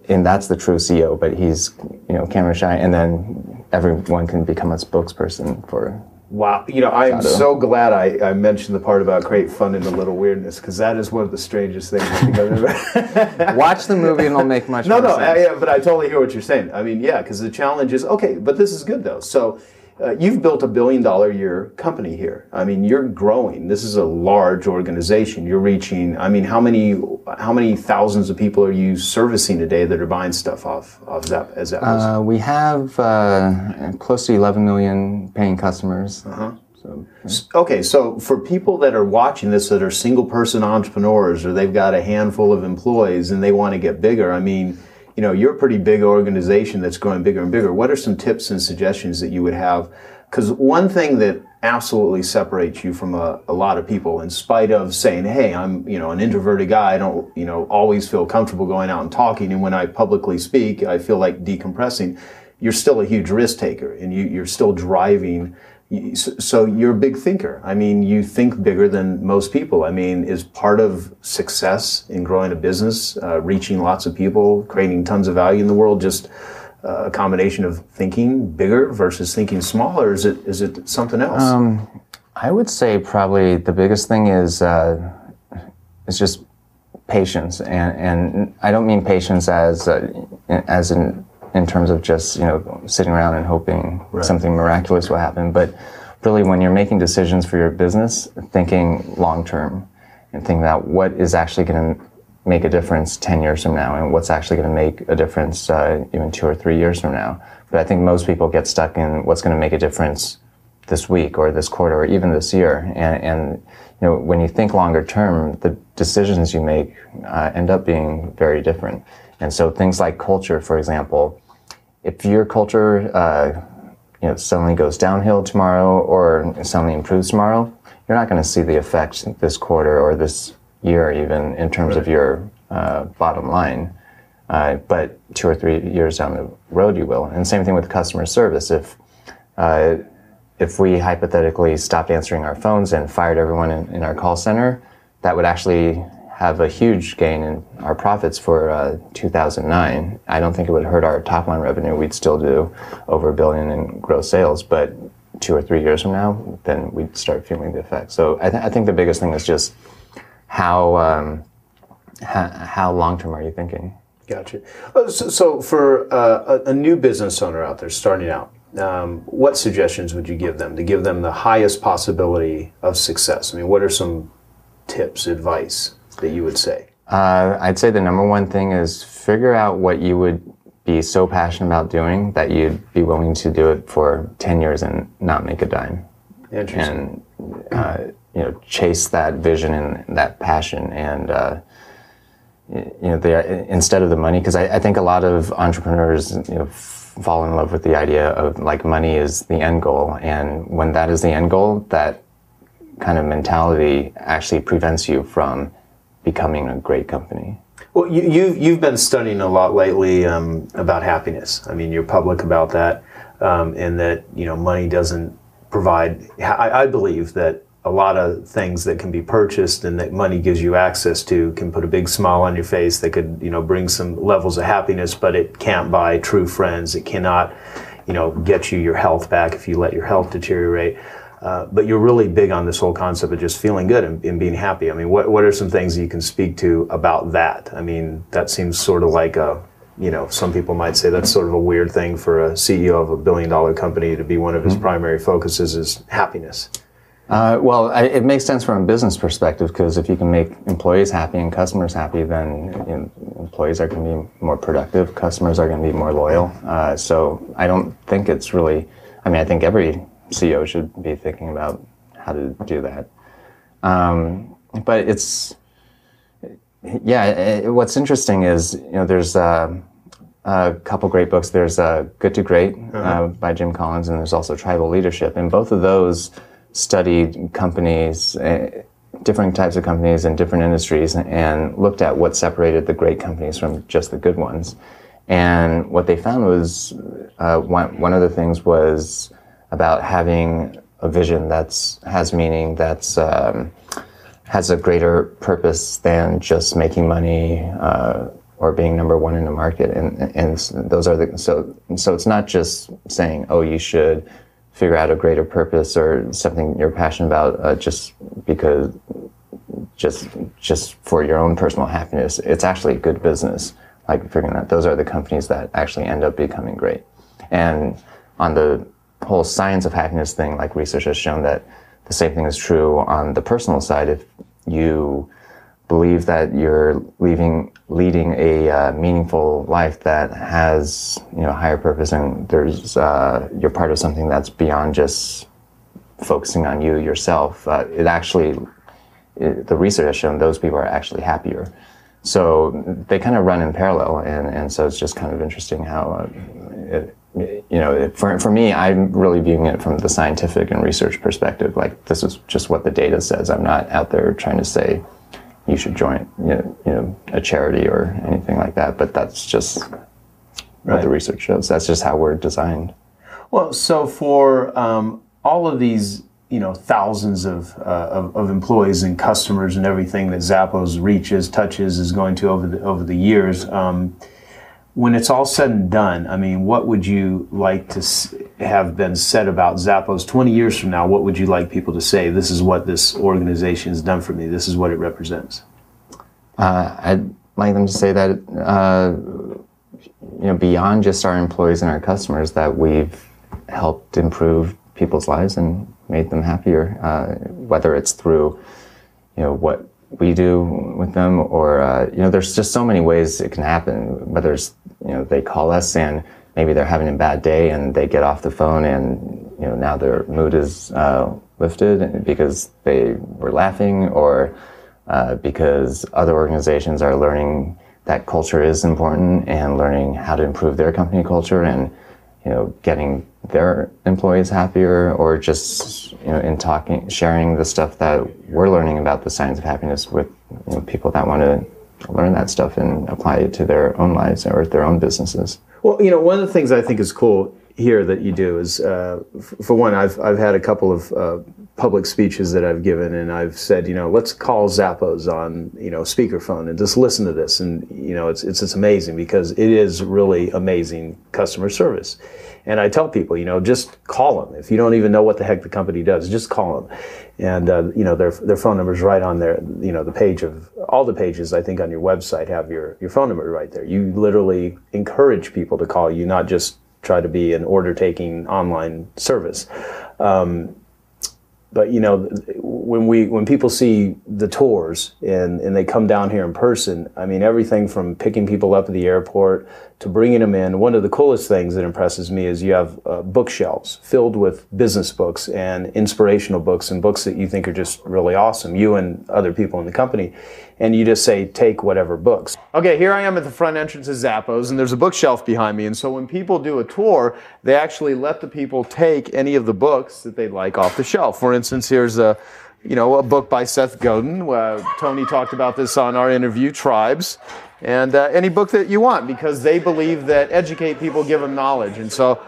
and that's the true C E O, but he's, you know, camera shy, and then everyone can become a spokesperson for. Wow, you know, I'm so glad I, I mentioned the part about great fun and a little weirdness, because that is one of the strangest things I think I've ever. Watch the movie and it'll make much no, more no, sense. No, no, yeah, but I totally hear what you're saying. I mean, yeah, because the challenge is, okay, but this is good, though. So Uh, you've built a billion dollar a year company here. I mean, you're growing. This is a large organization. You're reaching, I mean, how many how many thousands of people are you servicing today that are buying stuff off of Zapp, as Zappos? Uh, we have uh, close to eleven million paying customers. Uh-huh. So, yeah. Okay, so for people that are watching this that are single person entrepreneurs or they've got a handful of employees and they want to get bigger, I mean, you know, you're a pretty big organization that's growing bigger and bigger. What are some tips and suggestions that you would have? Because one thing that absolutely separates you from a, a lot of people, in spite of saying, hey, I'm, you know, an introverted guy. I don't, you know, always feel comfortable going out and talking. And when I publicly speak, I feel like decompressing. You're still a huge risk taker and you, you're still driving. So you're a big thinker. I mean, you think bigger than most people. I mean, is part of success in growing a business, uh, reaching lots of people, creating tons of value in the world, just uh, a combination of thinking bigger versus thinking smaller? Is it is it something else? Um, I would say probably the biggest thing is uh, is just patience, and and I don't mean patience as uh, as in. in terms of just, you know, sitting around and hoping right. something miraculous will happen. But really, when you're making decisions for your business, thinking long-term and thinking about what is actually going to make a difference ten years from now and what's actually going to make a difference uh, even two or three years from now. But I think most people get stuck in what's going to make a difference this week or this quarter or even this year. And, and you know, when you think longer term, the decisions you make uh, end up being very different. And so things like culture, for example, if your culture uh, you know, suddenly goes downhill tomorrow or suddenly improves tomorrow, you're not going to see the effect this quarter or this year even in terms right. of your uh, bottom line. Uh, but two or three years down the road you will. And same thing with customer service. If uh, if we hypothetically stopped answering our phones and fired everyone in, in our call center, that would actually have a huge gain in our profits for uh, two thousand nine. I don't think it would hurt our top line revenue. We'd still do over a billion in gross sales, but two or three years from now, then we'd start feeling the effect. So I, th- I think the biggest thing is just how um, ha- how long term are you thinking? Gotcha. Oh, so, so for uh, a, a new business owner out there starting out, um, what suggestions would you give them to give them the highest possibility of success? I mean, what are some tips, advice that you would say? Uh, I'd say the number one thing is figure out what you would be so passionate about doing that you'd be willing to do it for ten years and not make a dime. Interesting. And uh, you know, chase that vision and that passion, and uh, you know, the, instead of the money, because I, I think a lot of entrepreneurs, you know, f- fall in love with the idea of like money is the end goal, and when that is the end goal, that kind of mentality actually prevents you from becoming a great company. Well, you, you've, you've been studying a lot lately um, about happiness. I mean, you're public about that, um, and that, you know, money doesn't provide. I, I believe that a lot of things that can be purchased and that money gives you access to can put a big smile on your face. That could, you know, bring some levels of happiness, but it can't buy true friends. It cannot, you know, get you your health back if you let your health deteriorate. Uh, but you're really big on this whole concept of just feeling good and, and being happy. I mean, what what are some things that you can speak to about that? I mean, that seems sort of like a, you know, some people might say that's sort of a weird thing for a C E O of a billion dollar company to be one of his mm-hmm. primary focuses is happiness. Uh, well, I, it makes sense from a business perspective, because if you can make employees happy and customers happy, then, you know, employees are going to be more productive, customers are going to be more loyal. Uh, so I don't think it's really, I mean, I think every C E O should be thinking about how to do that. Um, but it's, yeah, it, what's interesting is, you know, there's uh, a couple great books. There's uh, Good to Great uh-huh. uh, by Jim Collins, and there's also Tribal Leadership. And both of those studied companies, uh, different types of companies in different industries, and looked at what separated the great companies from just the good ones. And what they found was uh, one, one of the things was about having a vision that's has meaning, that's um, has a greater purpose than just making money uh, or being number one in the market, and and those are the so so it's not just saying, oh, you should figure out a greater purpose or something you're passionate about uh, just because just just for your own personal happiness. It's actually good business, like figuring out those are the companies that actually end up becoming great. And on the whole science of happiness thing, like research has shown that the same thing is true on the personal side. If you believe that you're leaving, leading a uh, meaningful life that has, you know, higher purpose, and there's uh, you're part of something that's beyond just focusing on you yourself, uh, it actually, it, the research has shown those people are actually happier. So they kind of run in parallel, and, and so it's just kind of interesting how, uh, it, you know, it, for for me, I'm really viewing it from the scientific and research perspective. Like, this is just what the data says. I'm not out there trying to say you should join, you know, you know a charity or anything like that. But that's just right. What the research shows. That's just how we're designed. Well, so for um, all of these, you know, thousands of, uh, of of employees and customers and everything that Zappos reaches, touches, is going to over the over the years. Um, when it's all said and done, I mean, what would you like to s- have been said about Zappos twenty years from now? What would you like people to say? This is what this organization has done for me. This is what it represents. Uh, I'd like them to say that uh, you know, beyond just our employees and our customers, that we've helped improve people's lives and made them happier, uh, whether it's through, you know, what we do with them, or, uh, you know, there's just so many ways it can happen. Whether it's, you know, they call us and maybe they're having a bad day and they get off the phone and, you know, now their mood is uh, lifted because they were laughing, or uh, because other organizations are learning that culture is important and learning how to improve their company culture and, you know, getting their employees happier, or just, you know, in talking, sharing the stuff that we're learning about the science of happiness with, you know, people that want to learn that stuff and apply it to their own lives or their own businesses. Well, you know, one of the things I think is cool here that you do is, uh, f- for one, I've I've had a couple of uh, public speeches that I've given, and I've said, you know, let's call Zappos on, you know, speakerphone and just listen to this, and, you know, it's it's it's amazing, because it is really amazing customer service. And I tell people, you know, just call them. If you don't even know what the heck the company does, just call them. And, uh, you know, their their phone number's right on there. You know, the page of, all the pages, I think, on your website have your, your phone number right there. You literally encourage people to call you, not just try to be an order-taking online service. Um, but, you know, when we when people see the tours and, and they come down here in person, I mean, everything from picking people up at the airport to bringing them in. One of the coolest things that impresses me is you have uh, bookshelves filled with business books and inspirational books and books that you think are just really awesome, you and other people in the company. And you just say, take whatever books. Okay, here I am at the front entrance of Zappos, and there's a bookshelf behind me. And so when people do a tour, they actually let the people take any of the books that they like off the shelf. For instance, here's a, you know, a book by Seth Godin. Uh, Tony talked about this on our interview, Tribes. And uh, any book that you want, because they believe that educate people, give them knowledge. And so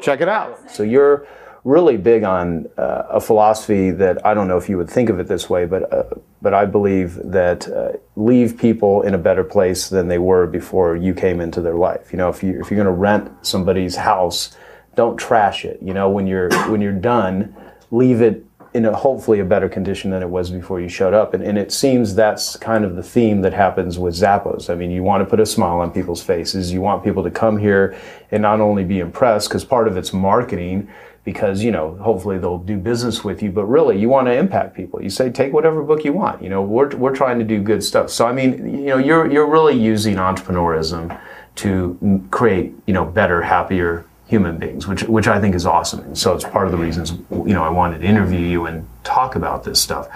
check it out. So you're really big on uh, a philosophy that I don't know if you would think of it this way, but uh, but I believe that uh, leave people in a better place than they were before you came into their life. You know, if you if you're going to rent somebody's house, don't trash it. You know, when you're when you're done, leave it in a, hopefully a better condition than it was before you showed up. And, and it seems that's kind of the theme that happens with Zappos. I mean, you want to put a smile on people's faces. You want people to come here and not only be impressed, because part of it's marketing, because, you know, hopefully they'll do business with you, but really you want to impact people. You say, take whatever book you want. You know, we're we're trying to do good stuff. So, I mean, you know, you're you're really using entrepreneurism to create, you know, better, happier human beings, which which I think is awesome. And so it's part of the reasons, you know, I wanted to interview you and talk about this stuff.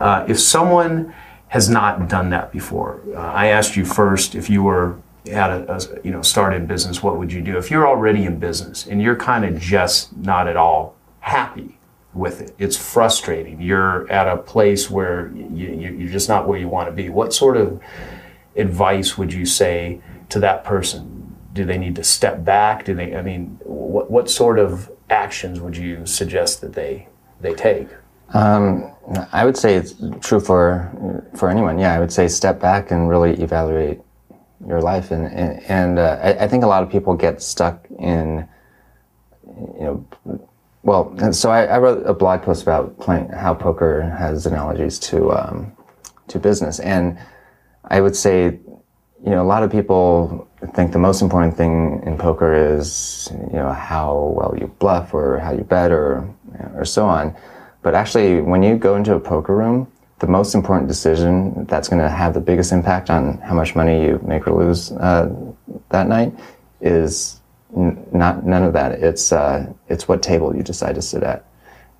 Uh, if someone has not done that before, uh, I asked you first, if you were at a, a, you know, started business, what would you do? If you're already in business and you're kind of just not at all happy with it, it's frustrating, you're at a place where you, you, you're just not where you want to be, what sort of advice would you say to that person? Do they need to step back? Do they, I mean, what what sort of actions would you suggest that they they take? Um, I would say it's true for for anyone. Yeah, I would say step back and really evaluate your life. And and, and uh, I, I think a lot of people get stuck in, you know, well, and so I, I wrote a blog post about playing, how poker has analogies to um, to business. And I would say, you know, a lot of people I think the most important thing in poker is, you know, how well you bluff or how you bet or, or so on. But actually, when you go into a poker room, the most important decision that's going to have the biggest impact on how much money you make or lose uh, that night is n not none of that. It's uh, it's what table you decide to sit at.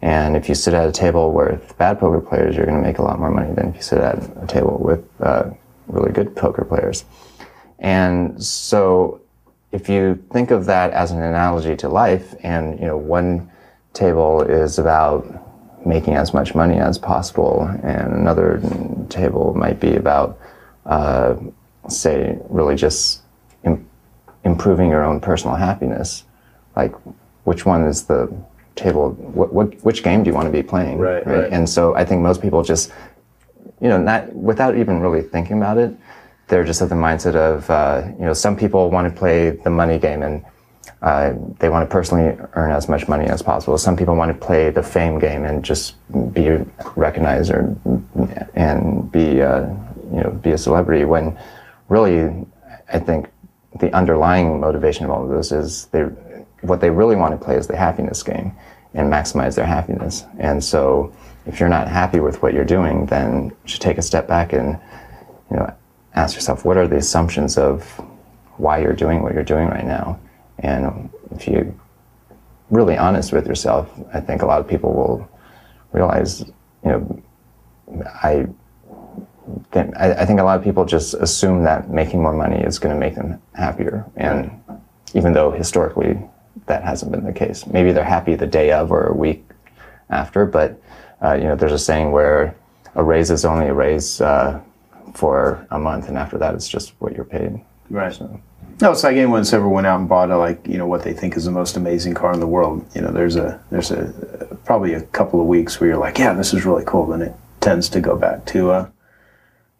And if you sit at a table with bad poker players, you're going to make a lot more money than if you sit at a table with uh, really good poker players. And so if you think of that as an analogy to life, and, you know, one table is about making as much money as possible, and another table might be about, uh, say, really just im- improving your own personal happiness. Like, which one is the table, what, what, which game do you want to be playing? Right, right? Right. And so I think most people just, you know, not without even really thinking about it, they're just at the mindset of, uh, you know, some people want to play the money game and uh, they want to personally earn as much money as possible. Some people want to play the fame game and just be recognized or and be, uh, you know, be a celebrity. When really, I think the underlying motivation of all of this is they, what they really want to play is the happiness game and maximize their happiness. And so, if you're not happy with what you're doing, then you should take a step back and, you know, ask yourself, what are the assumptions of why you're doing what you're doing right now? And if you're really honest with yourself, I think a lot of people will realize, you know, I, I think a lot of people just assume that making more money is going to make them happier. And even though historically that hasn't been the case, maybe they're happy the day of or a week after, but, uh, you know, there's a saying where a raise is only a raise, uh, for a month, and after that it's just what you're paid. Right. So. No, it's like anyone that's ever went out and bought a, like, you know, what they think is the most amazing car in the world. You know, there's a there's a probably a couple of weeks where you're like, yeah, this is really cool, then it tends to go back to uh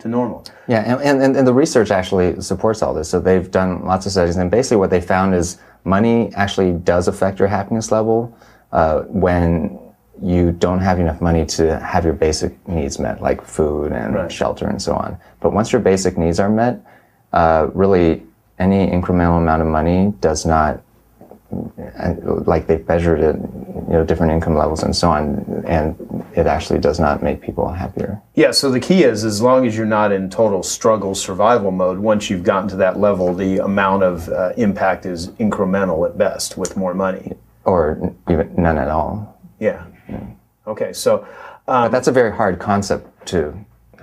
to normal. Yeah, and, and, and the research actually supports all this. So they've done lots of studies, and basically what they found is money actually does affect your happiness level uh, when you don't have enough money to have your basic needs met, like food and right. shelter and so on. But once your basic needs are met, uh, really any incremental amount of money does not, like they've measured it, you know, different income levels and so on, and it actually does not make people happier. Yeah, so the key is, as long as you're not in total struggle survival mode, once you've gotten to that level, the amount of uh, impact is incremental at best with more money. Or even none at all. Yeah. Okay, so um, but that's a very hard concept to.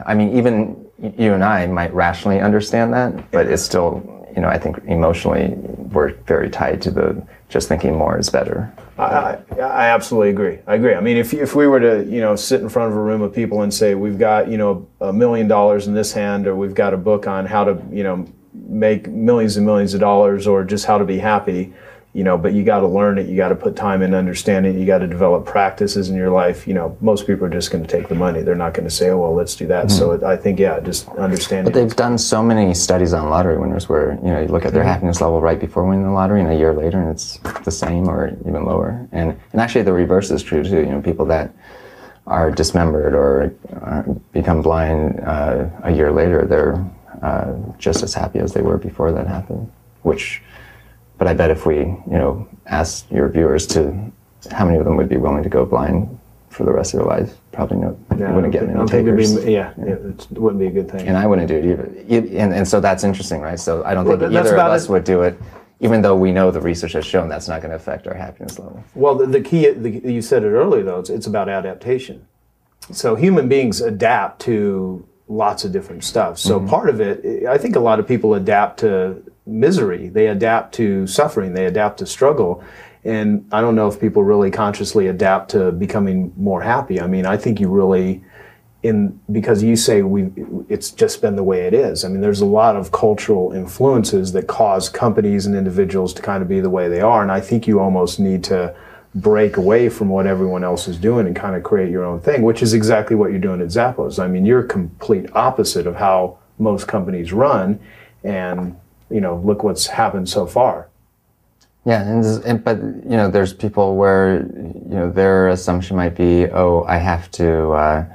I mean, even you and I might rationally understand that, but it's still, you know, I think emotionally we're very tied to the just thinking more is better. I, I, I absolutely agree. I agree. I mean, if if we were to, you know, sit in front of a room of people and say we've got, you know, a million dollars in this hand, or we've got a book on how to, you know, make millions and millions of dollars, or just how to be happy. You know, but you got to learn it. You got to put time in understanding it. You got to develop practices in your life. You know, most people are just going to take the money. They're not going to say, "Oh, well, let's do that." Mm-hmm. So it, I think, yeah, just understanding. But they've done so many studies on lottery winners where, you know, you look at their mm-hmm. happiness level right before winning the lottery, and a year later, and it's the same or even lower. And and actually, the reverse is true too. You know, people that are dismembered or are, become blind uh, a year later, they're uh, just as happy as they were before that happened. Which. But I bet if we, you know, asked your viewers to, how many of them would be willing to go blind for the rest of their lives? Probably no. Yeah, wouldn't get many takers. Be, yeah, yeah. It wouldn't be a good thing. And I wouldn't do it either. And, and so that's interesting, right? So I don't well, think either of us it. would do it, even though we know the research has shown that's not going to affect our happiness level. Well, the, the key, the, you said it earlier, though, it's, it's about adaptation. So human beings adapt to lots of different stuff. So mm-hmm. part of it, I think a lot of people adapt to misery. They adapt to suffering. They adapt to struggle. And I don't know if people really consciously adapt to becoming more happy. I mean, I think you really, in because you say we, it's just been the way it is. I mean, there's a lot of cultural influences that cause companies and individuals to kind of be the way they are. And I think you almost need to break away from what everyone else is doing and kind of create your own thing, which is exactly what you're doing at Zappos. I mean, you're complete opposite of how most companies run, and, you know, look what's happened so far. Yeah, and, and but, you know, there's people where, you know, their assumption might be, oh, I have to, uh,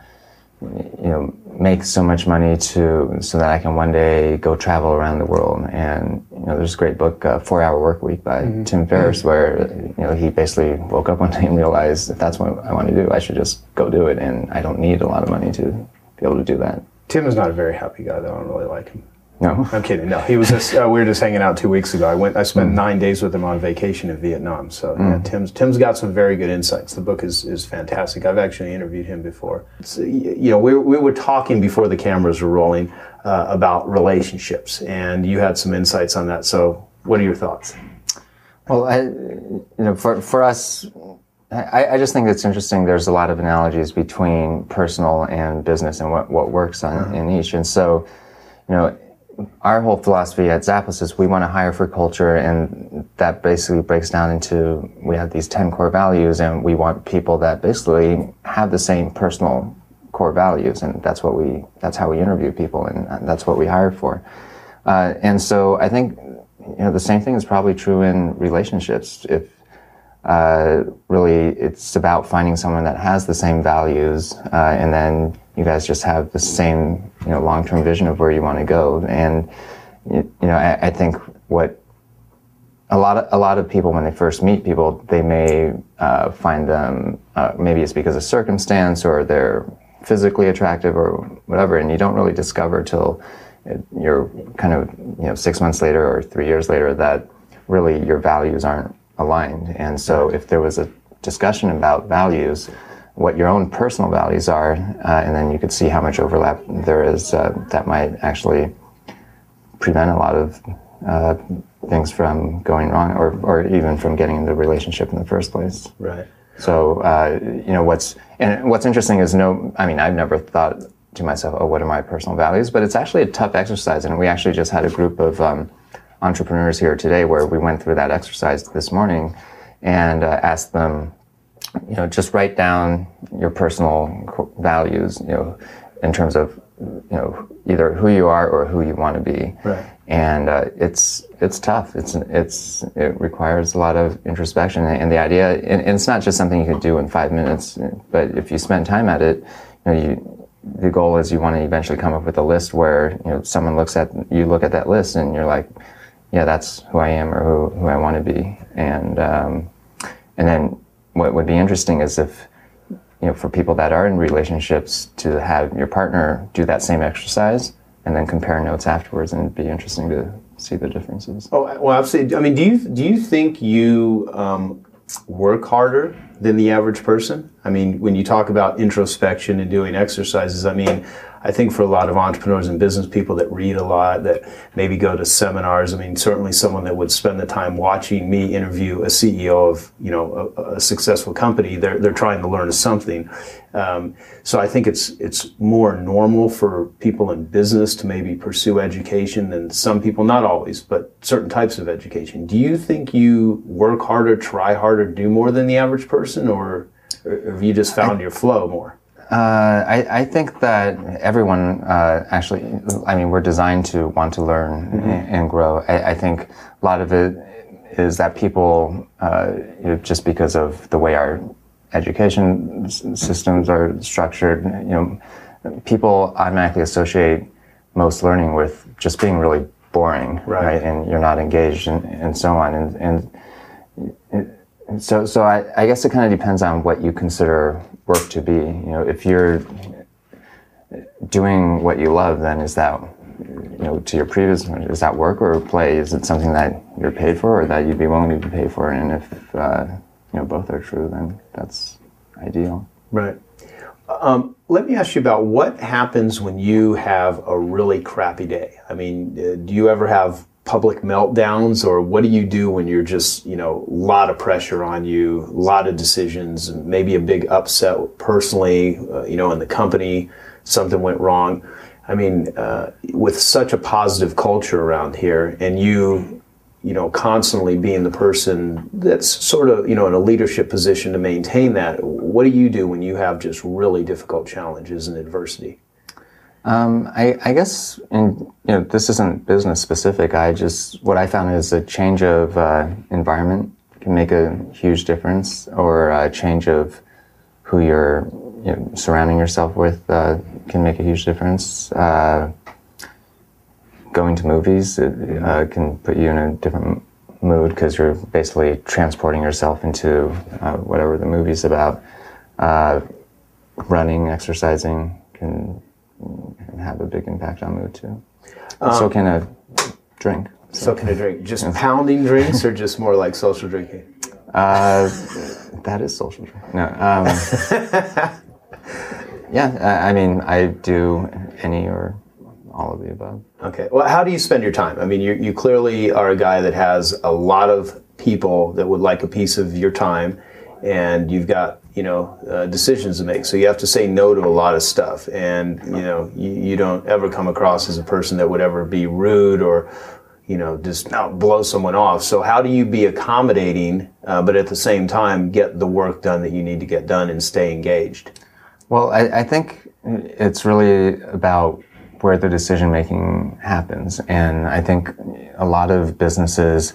you know, make so much money to so that I can one day go travel around the world. And you know, there's a great book, uh, Four Hour Work Week by mm-hmm. Tim Ferriss, where you know he basically woke up one day and realized if that's what I want to do, I should just go do it, and I don't need a lot of money to be able to do that. Tim is not a very happy guy, though. I don't really like him. No, I'm kidding. No, he was just, uh, we were just hanging out two weeks ago. I went. I spent mm. nine days with him on vacation in Vietnam. So mm. yeah, Tim's Tim's got some very good insights. The book is is fantastic. I've actually interviewed him before. So, you know, we we were talking before the cameras were rolling uh, about relationships, and you had some insights on that. So, what are your thoughts? Well, I, you know, for for us. I, I just think it's interesting. There's a lot of analogies between personal and business and what, what works on mm-hmm. in each. And so, you know, our whole philosophy at Zappos is we want to hire for culture, and that basically breaks down into we have these ten core values, and we want people that basically have the same personal core values, and that's what we that's how we interview people, and that's what we hire for. Uh, and so I think you know the same thing is probably true in relationships. If Uh, really, it's about finding someone that has the same values, uh, and then you guys just have the same, you know, long-term vision of where you want to go. And you, you know, I, I think what a lot of a lot of people when they first meet people, they may uh, find them uh, maybe it's because of circumstance or they're physically attractive or whatever, and you don't really discover till you're kind of you know six months later or three years later that really your values aren't aligned. And so if there was a discussion about values, what your own personal values are, uh, and then you could see how much overlap there is, uh, that might actually prevent a lot of uh, things from going wrong or, or even from getting into a relationship in the first place. Right. So, uh, you know, what's, and what's interesting is no, I mean, I've never thought to myself, oh, what are my personal values? But it's actually a tough exercise. And we actually just had a group of, um, entrepreneurs here today where we went through that exercise this morning and uh, asked them, you know, just write down your personal values, you know, in terms of, you know, either who you are or who you want to be. Right. And uh, it's it's tough. It's it's it requires a lot of introspection. And the idea, and, and it's not just something you could do in five minutes, but if you spend time at it, you know, you the goal is you want to eventually come up with a list where, you know, someone looks at, you look at that list and you're like, yeah, that's who I am or who, who I want to be. And um, and then what would be interesting is if, you know, for people that are in relationships to have your partner do that same exercise and then compare notes afterwards, and it'd be interesting to see the differences. Oh, well, absolutely. I mean, do you, do you think you um, work harder than the average person? I mean, when you talk about introspection and doing exercises, I mean, I think for a lot of entrepreneurs and business people that read a lot, that maybe go to seminars, I mean, certainly someone that would spend the time watching me interview a C E O of, you know, a, a successful company, they're they're trying to learn something. Um, so I think it's it's more normal for people in business to maybe pursue education than some people, not always, but certain types of education. Do you think you work harder, try harder, do more than the average person, or, or have you just found your flow more? Uh, I, I think that everyone uh, actually, I mean, we're designed to want to learn mm-hmm. and, and grow. I, I think a lot of it is that people, uh, you know, just because of the way our education s- systems are structured, you know, people automatically associate most learning with just being really boring, right? right? And you're not engaged and, and so on. And, and it, So, so I, I guess it kind of depends on what you consider work to be. You know, if you're doing what you love, then is that, you know, to your previous, is that work or play? Is it something that you're paid for or that you'd be willing to be paid for? And if, uh, you know, both are true, then that's ideal. Right. Um, let me ask you about what happens when you have a really crappy day. I mean, uh, do you ever have public meltdowns, or what do you do when you're just, you know, a lot of pressure on you, a lot of decisions, maybe a big upset personally, uh, you know, in the company, something went wrong. I mean, uh, with such a positive culture around here, and you, you know, constantly being the person that's sort of, you know, in a leadership position to maintain that, what do you do when you have just really difficult challenges and adversity? Um, I, I guess, and you know, this isn't business specific. I just what I found is a change of uh, environment can make a huge difference, or a change of who you're you know, surrounding yourself with uh, can make a huge difference. Uh, going to movies it, uh, can put you in a different mood because you're basically transporting yourself into uh, whatever the movie's about. Uh, running, exercising can, can have a big impact on mood too. Um, so can a drink. So, so can a drink. Just yes. Pounding drinks or just more like social drinking? Uh, that is social drinking. No. Um, yeah, I, I mean, I do any or all of the above. Okay. Well, how do you spend your time? I mean, you you clearly are a guy that has a lot of people that would like a piece of your time, and you've got, you know, uh, decisions to make. So you have to say no to a lot of stuff. And, you know, you, you don't ever come across as a person that would ever be rude or, you know, just blow someone off. So how do you be accommodating, uh, but at the same time get the work done that you need to get done and stay engaged? Well, I, I think it's really about where the decision-making happens. And I think a lot of businesses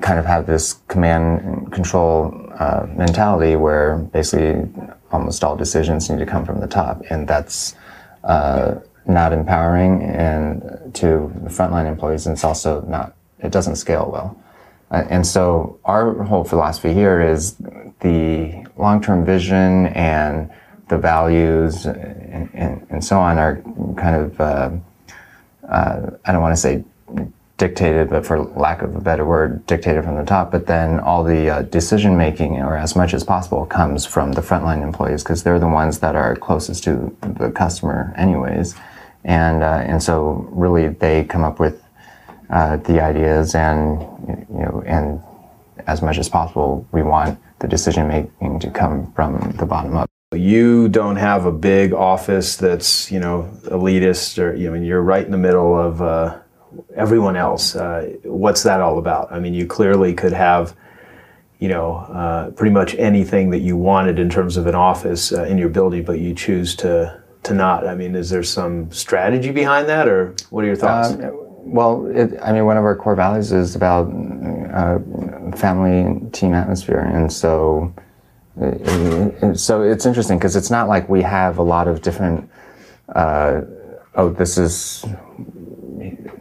kind of have this command and control uh, mentality where basically almost all decisions need to come from the top, and that's uh, not empowering and to the frontline employees, and it's also not, it doesn't scale well. Uh, and so our whole philosophy here is the long-term vision and the values and, and, and so on are kind of, uh, uh, I don't want to say dictated, but for lack of a better word, dictated from the top. But then all the uh, decision making, or as much as possible, comes from the frontline employees because they're the ones that are closest to the customer, anyways. And uh, and so really, they come up with uh, the ideas, and you know, and as much as possible, we want the decision making to come from the bottom up. You don't have a big office that's, you know, elitist, or you know, you're right in the middle of. Uh everyone else. Uh, what's that all about? I mean, you clearly could have, you know, uh, pretty much anything that you wanted in terms of an office uh, in your building, but you choose to to not. I mean, is there some strategy behind that, or what are your thoughts? Um, well, it, I mean, one of our core values is about uh, family and team atmosphere, and so and so it's interesting because it's not like we have a lot of different. Uh, oh, this is.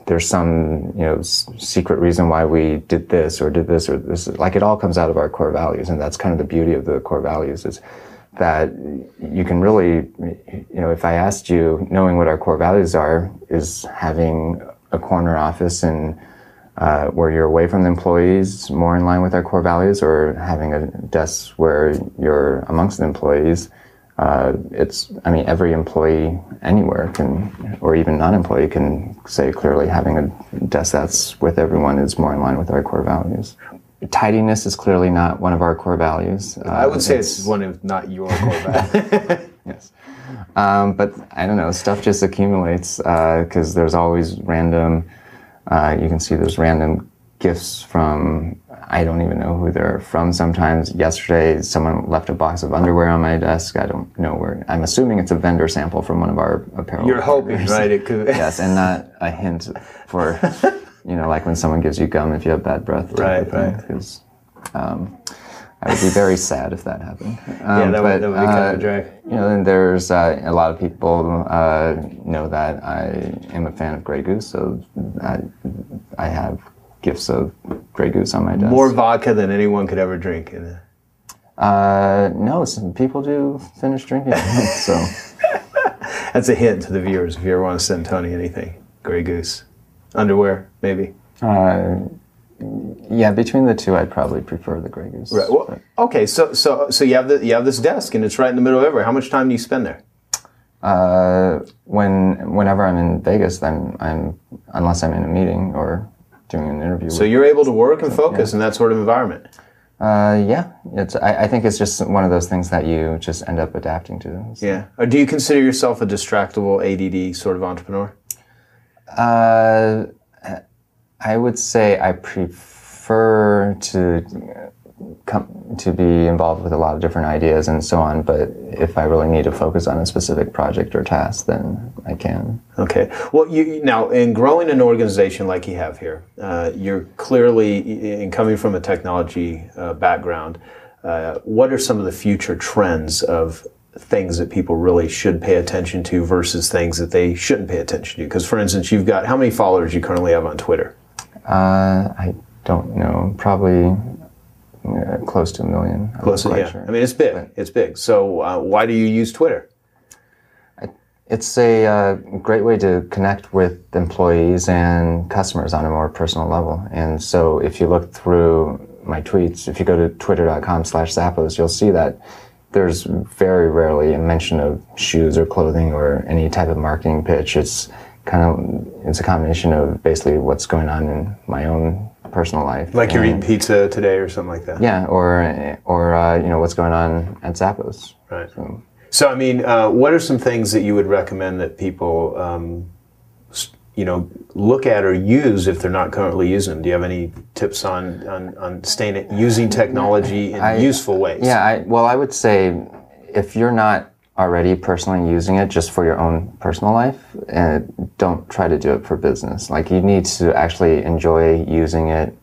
There's some, you know, s- secret reason why we did this or did this or this. Like it all comes out of our core values, and that's kind of the beauty of the core values is that you can really, you know, if I asked you, knowing what our core values are, is having a corner office and uh, where you're away from the employees, more in line with our core values, or having a desk where you're amongst the employees. Uh, it's, I mean, every employee anywhere can, or even non-employee can say clearly having a desk that's with everyone is more in line with our core values. Tidiness is clearly not one of our core values. Uh, I would say it's, it's one of not your core values. Yes. Um, but I don't know, stuff just accumulates because uh, there's always random, uh, you can see there's random gifts from, I don't even know who they're from sometimes. Yesterday, someone left a box of underwear on my desk. I don't know where. I'm assuming it's a vendor sample from one of our apparel. You're hoping, vendors. Right? It could. Yes, and not a hint for, you know, like when someone gives you gum if you have bad breath. Right, right. Because um, I would be very sad if that happened. Um, yeah, that, but, would, that would be kind uh, of a drag. You know, and there's uh, a lot of people uh, know that I am a fan of Grey Goose, so I, I have gifts of Grey Goose on my desk. More vodka than anyone could ever drink. Uh, no, some people do finish drinking. So that's a hint to the viewers. If you ever want to send Tony anything, Grey Goose, underwear, maybe. Uh, yeah, between the two, I'd probably prefer the Grey Goose. Right. Well, okay, so so so you have the you have this desk, and it's right in the middle of everywhere. How much time do you spend there? Uh, when whenever I'm in Vegas, I'm I'm unless I'm in a meeting or. Doing an interview. So with, you're able to work and focus yeah. in that sort of environment? Uh, yeah. It's. I, I think it's just one of those things that you just end up adapting to. So. Yeah. Or do you consider yourself a distractible A D D sort of entrepreneur? Uh, I would say I prefer to come, to be involved with a lot of different ideas and so on, but if I really need to focus on a specific project or task, then I can. Okay. Well, you now, in growing an organization like you have here, uh, you're clearly, in coming from a technology uh, background, uh, what are some of the future trends of things that people really should pay attention to versus things that they shouldn't pay attention to? Because, for instance, you've got, how many followers you currently have on Twitter? Uh, I don't know. Probably uh, close to a million. I'm close to, yeah. Sure. I mean, it's big. But it's big. So uh, why do you use Twitter? It's a uh, great way to connect with employees and customers on a more personal level. And so if you look through my tweets, if you go to twitter dot com slash Zappos, you'll see that there's very rarely a mention of shoes or clothing or any type of marketing pitch. It's kind of, it's a combination of basically what's going on in my own personal life. Like you're eating pizza today or something like that. Yeah, or, or uh, you know, what's going on at Zappos. Right. So, So, I mean, uh, what are some things that you would recommend that people, um, you know, look at or use if they're not currently using them? Do you have any tips on, on, on staying at, using technology in I, useful ways? Yeah, I, well, I would say if you're not already personally using it just for your own personal life, uh, don't try to do it for business. Like, you need to actually enjoy using it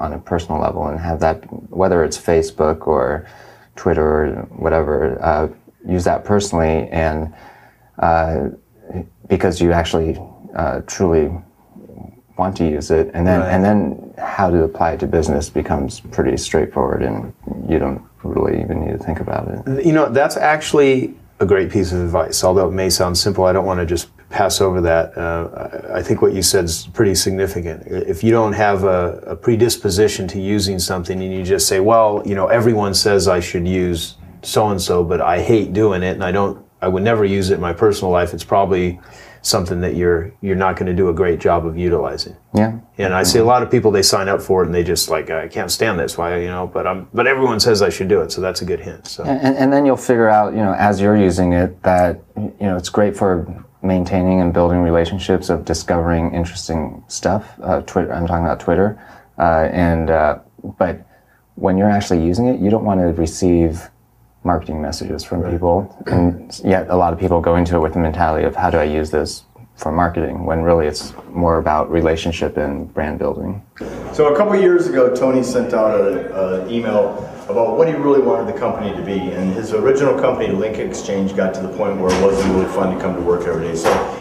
on a personal level and have that, whether it's Facebook or Twitter or whatever, uh, use that personally, and uh, because you actually uh, truly want to use it, and then right. and then how to apply it to business becomes pretty straightforward, and you don't really even need to think about it. You know, that's actually a great piece of advice. Although it may sound simple, I don't want to just pass over that. Uh, I think what you said is pretty significant. If you don't have a, a predisposition to using something, and you just say, well, you know, everyone says I should use so-and-so, but I hate doing it, and I don't, I would never use it in my personal life, it's probably something that you're you're not going to do a great job of utilizing. Yeah. And I see a lot of people, they sign up for it and they just like, I can't stand this, why, you know, but I'm, but everyone says I should do it, so that's a good hint. So and, and then you'll figure out, you know, as you're using it, that, you know, it's great for maintaining and building relationships, of discovering interesting stuff. Uh, Twitter, I'm talking about Twitter, uh, and uh, but when you're actually using it, you don't want to receive marketing messages from right. people, and yet a lot of people go into it with the mentality of how do I use this for marketing, when really it's more about relationship and brand building. So a couple of years ago, Tony sent out an email about what he really wanted the company to be, and his original company, Link Exchange, got to the point where it wasn't really fun to come to work every day. So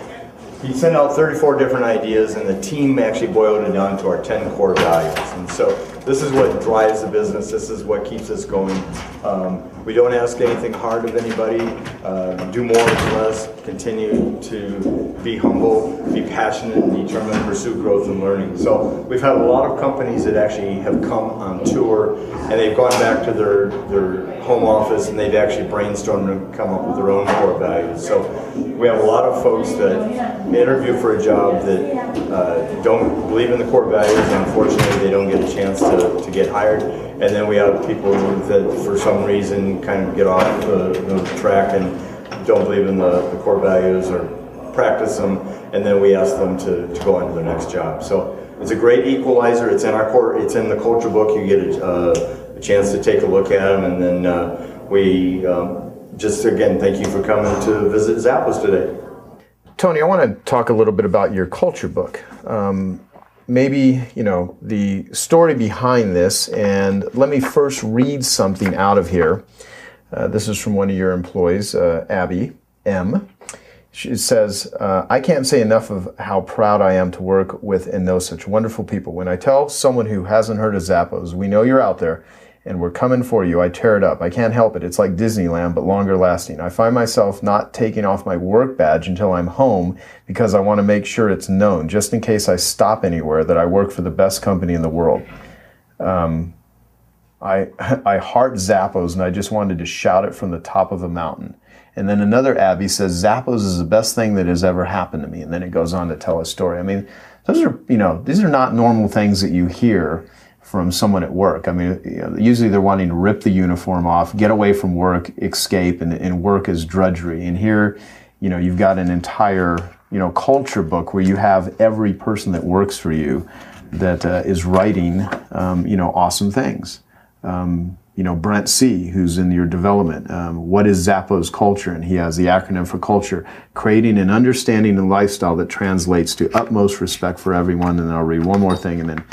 he sent out thirty-four different ideas, and the team actually boiled it down to our ten core values. And so this is what drives the business. This is what keeps us going. Um, we don't ask anything hard of anybody. Uh, do more with less. Continue to be humble, be passionate, and determined, pursue growth and learning. So we've had a lot of companies that actually have come on tour, and they've gone back to their, their home office, and they've actually brainstormed and come up with their own core values. So we have a lot of folks that interview for a job that uh, don't believe in the core values, and unfortunately they don't get a chance to, to get hired. And then we have people that for some reason kind of get off the, the track and don't believe in the, the core values or practice them, and then we ask them to, to go into their next job. So it's a great equalizer. It's in our core, it's in the culture book. You get a, uh, a chance to take a look at them, and then uh, we um, just again thank you for coming to visit Zappos today. Tony, I want to talk a little bit about your culture book. Um, maybe, you know, the story behind this, and let me first read something out of here. Uh, this is from one of your employees, uh, Abby M. She says, uh, I can't say enough of how proud I am to work with and know such wonderful people. When I tell someone who hasn't heard of Zappos, we know you're out there and we're coming for you, I tear it up. I can't help it. It's like Disneyland, but longer lasting. I find myself not taking off my work badge until I'm home because I want to make sure it's known, just in case I stop anywhere, that I work for the best company in the world. Um, I, I heart Zappos, and I just wanted to shout it from the top of a mountain. And then another Abby says, Zappos is the best thing that has ever happened to me. And then it goes on to tell a story. I mean, those are, you know, these are not normal things that you hear from someone at work. I mean, you know, usually they're wanting to rip the uniform off, get away from work, escape, and, and work as drudgery. And here, you know, you've got an entire, you know, culture book where you have every person that works for you that uh, is writing, um, you know, awesome things. Um, you know, Brent C., who's in your development, um, what is Zappos culture? And he has the acronym for culture, creating an understanding and lifestyle that translates to utmost respect for everyone. And I'll read one more thing and then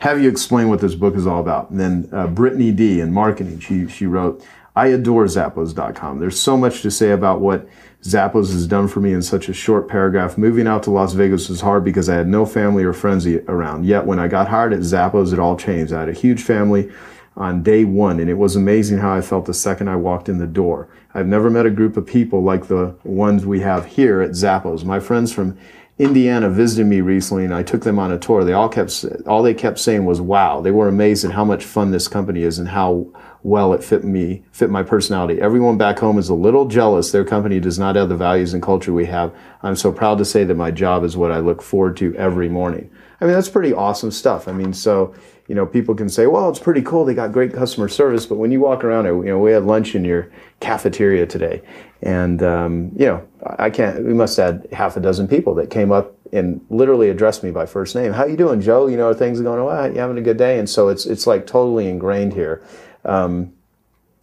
have you explain what this book is all about. And then uh, Brittany D. in marketing, she, she wrote, I adore Zappos dot com. There's so much to say about what Zappos has done for me in such a short paragraph. Moving out to Las Vegas was hard because I had no family or friends around. Yet when I got hired at Zappos, it all changed. I had a huge family on day one, and it was amazing how I felt the second I walked in the door. I've never met a group of people like the ones we have here at Zappos. My friends from Indiana visited me recently, and I took them on a tour. They all kept, all they kept saying was, wow. They were amazed at how much fun this company is and how well it fit me, fit my personality. Everyone back home is a little jealous their company does not have the values and culture we have. I'm so proud to say that my job is what I look forward to every morning. I mean, that's pretty awesome stuff. I mean, so, you know, people can say, well, it's pretty cool. They got great customer service. But when you walk around, you know, we had lunch in your cafeteria today. And, um, you know, I can't, we must have had half a dozen people that came up and literally addressed me by first name. How you doing, Joe? You know, are things going, well, you having a good day? And so it's, it's like totally ingrained here. Um,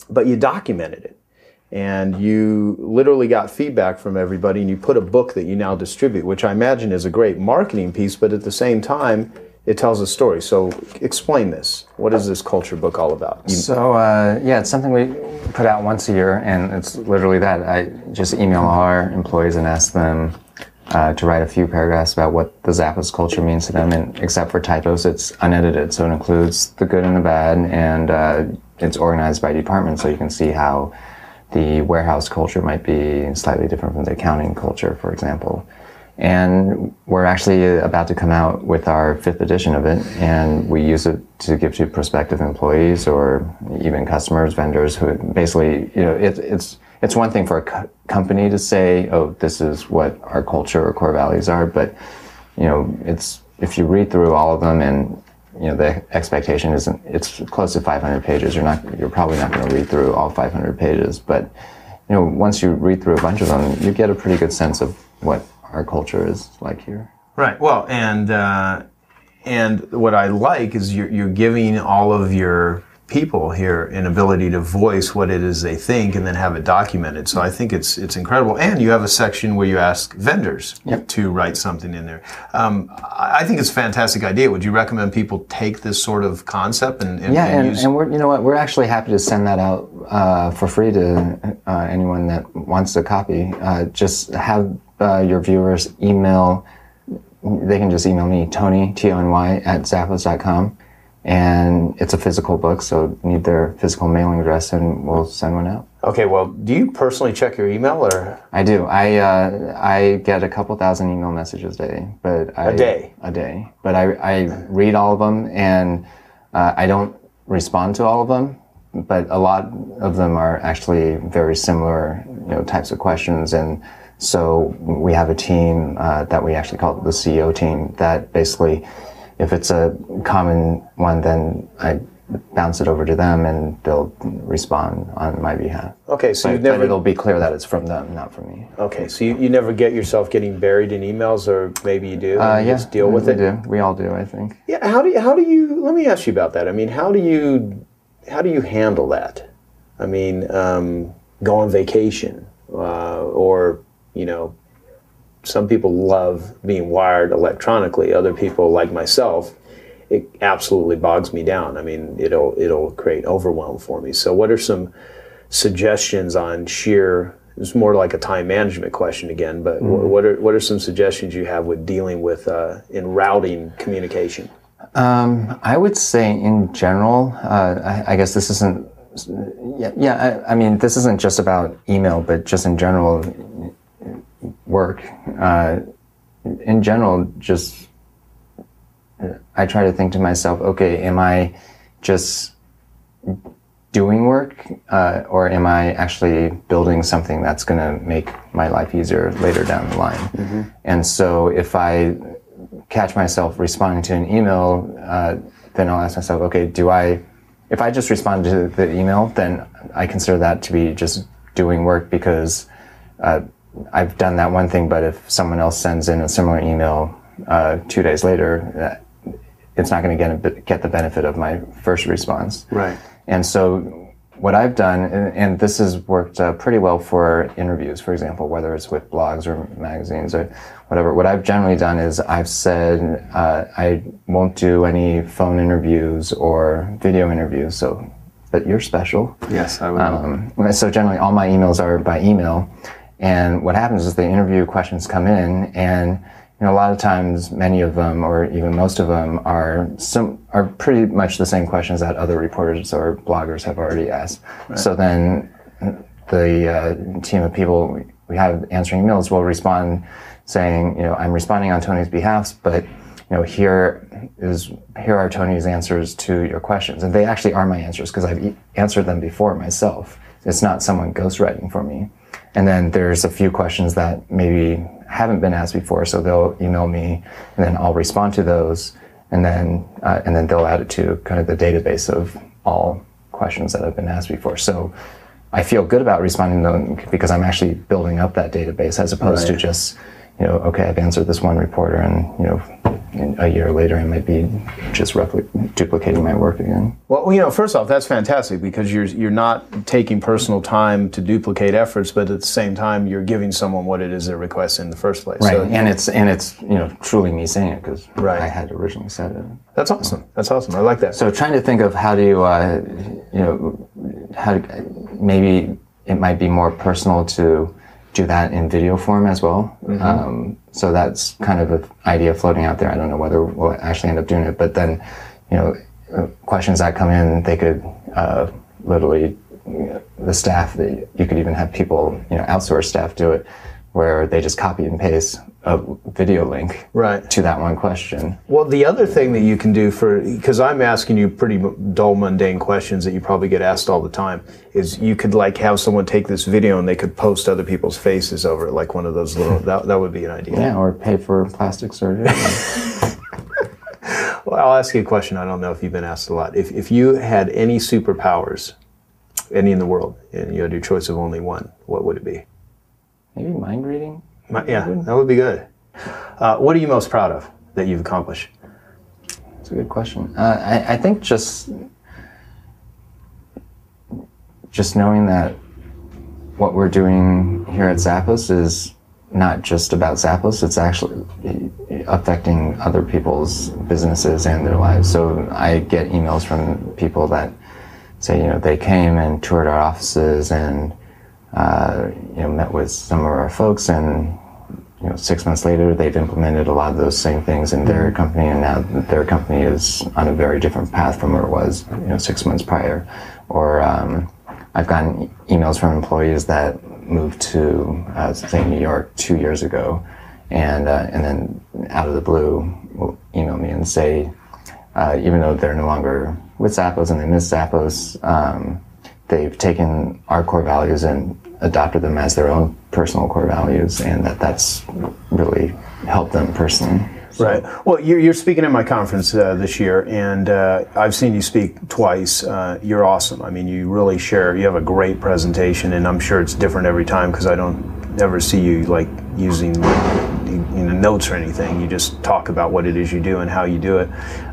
but you documented it. And you literally got feedback from everybody, and you put a book that you now distribute, which I imagine is a great marketing piece, but at the same time, it tells a story. So explain this. What is this culture book all about? You so uh, yeah, it's something we put out once a year, and it's literally that. I just email all our employees and ask them uh, to write a few paragraphs about what the Zappos culture means to them, and except for typos, it's unedited. So it includes the good and the bad, and uh, it's organized by department, so you can see how the warehouse culture might be slightly different from the accounting culture, for example. And we're actually about to come out with our fifth edition of it, and we use it to give to prospective employees or even customers, vendors, who basically, you know, it, it's it's one thing for a co- company to say, oh, this is what our culture or core values are, but, you know, it's if you read through all of them, and you know, the expectation isn't, it's close to five hundred pages. You're not, you're probably not going to read through all five hundred pages, but, you know, once you read through a bunch of them, you get a pretty good sense of what our culture is like here. Right. Well, and, uh, and what I like is you're, you're giving all of your people here an ability to voice what it is they think and then have it documented. So I think it's it's incredible. And you have a section where you ask vendors yep. to write something in there. Um, I think it's a fantastic idea. Would you recommend people take this sort of concept and, and, yeah, and, and use? And we're, you know what, we're actually happy to send that out uh, for free to uh, anyone that wants a copy. Uh, just have uh, your viewers email, they can just email me, Tony, T O N Y, at Zappos dot com. And it's a physical book, so need their physical mailing address, and we'll send one out. Okay, well, do you personally check your email, or? I do. I uh, I get a couple thousand email messages a day, but I, a day, a day. But I I read all of them, and uh, I don't respond to all of them. But a lot of them are actually very similar, you know, types of questions, and so we have a team uh, that we actually call the C E O team that basically, if it's a common one, then I bounce it over to them, and they'll respond on my behalf. Okay, so you never... But it'll be clear that it's from them, not from me. Okay, so you, you never get yourself getting buried in emails, or maybe you do, uh, and you yeah, just deal with we it? Do. We all do, I think. Yeah, how do you, how do you... Let me ask you about that. I mean, how do you, how do you handle that? I mean, um, go on vacation, uh, or, you know... Some people love being wired electronically. Other people, like myself, it absolutely bogs me down. I mean, it'll it'll create overwhelm for me. So what are some suggestions on sheer, it's more like a time management question again, but mm-hmm. what are what are some suggestions you have with dealing with, uh, in routing communication? Um, I would say in general, uh, I, I guess this isn't, yeah, yeah I, I mean, this isn't just about email, but just in general, work uh in general just I try to think to myself, okay, am I just doing work, uh or am I actually building something that's going to make my life easier later down the line? Mm-hmm. And so if I catch myself responding to an email, uh then I'll ask myself, okay, do I if I just respond to the email, then I consider that to be just doing work, because uh I've done that one thing, but if someone else sends in a similar email uh, two days later, it's not going to get a, get the benefit of my first response. Right. And so what I've done, and, and this has worked uh, pretty well for interviews, for example, whether it's with blogs or magazines or whatever, what I've generally done is I've said uh, I won't do any phone interviews or video interviews, so but you're special. Yes, I would. Um, so generally all my emails are by email, and what happens is the interview questions come in, and you know, a lot of times, many of them, or even most of them, are some are pretty much the same questions that other reporters or bloggers have already asked. Right. So then, the uh, team of people we have answering emails will respond, saying, you know, I'm responding on Tony's behalf, but you know, here is here are Tony's answers to your questions, and they actually are my answers because I've e- answered them before myself. It's not someone ghostwriting for me. And then there's a few questions that maybe haven't been asked before, so they'll email me, and then I'll respond to those, and then uh, and then they'll add it to kind of the database of all questions that have been asked before. So I feel good about responding to them because I'm actually building up that database as opposed right. to just, you know, okay, I've answered this one reporter, and you know, a year later I might be just repli- duplicating my work again. Well, you know, first off, that's fantastic because you're you're not taking personal time to duplicate efforts, but at the same time, you're giving someone what it is they're requesting in the first place. Right, so, and it's and it's you know truly me saying it because right. I had originally said it. That's awesome. That's awesome. I like that. So trying to think of how do you, uh, you know, how to, maybe it might be more personal to do that in video form as well. Mm-hmm. Um, so that's kind of an idea floating out there. I don't know whether we'll actually end up doing it, but then, you know, questions that come in, they could uh, literally, you know, the staff, the, you could even have people, you know, outsource staff do it, where they just copy and paste a video link right. to that one question. Well, the other thing that you can do for, because I'm asking you pretty dull, mundane questions that you probably get asked all the time, is you could like have someone take this video and they could post other people's faces over it, like one of those little, that, that would be an idea. Yeah, or pay for plastic surgery. Well, I'll ask you a question I don't know if you've been asked a lot. If if you had any superpowers, any in the world, and you had your choice of only one, what would it be? Maybe mind reading? My, yeah, that would be good. Uh, what are you most proud of that you've accomplished? That's a good question. Uh, I, I think just just knowing that what we're doing here at Zappos is not just about Zappos, it's actually affecting other people's businesses and their lives. So I get emails from people that say, you know, they came and toured our offices and Uh, you know, met with some of our folks, and you know, six months later, they've implemented a lot of those same things in their company, and now their company is on a very different path from where it was, you know, six months prior. Or um, I've gotten emails from employees that moved to, uh, say, New York two years ago, and uh, and then out of the blue, will email me and say, uh, even though they're no longer with Zappos and they miss Zappos. Um, They've taken our core values and adopted them as their own personal core values, and that that's really helped them personally. So. Right. Well, you're, you're speaking at my conference uh, this year, and uh, I've seen you speak twice. Uh, you're awesome. I mean, you really share. You have a great presentation, and I'm sure it's different every time because I don't ever see you like using you know, notes or anything. You just talk about what it is you do and how you do it.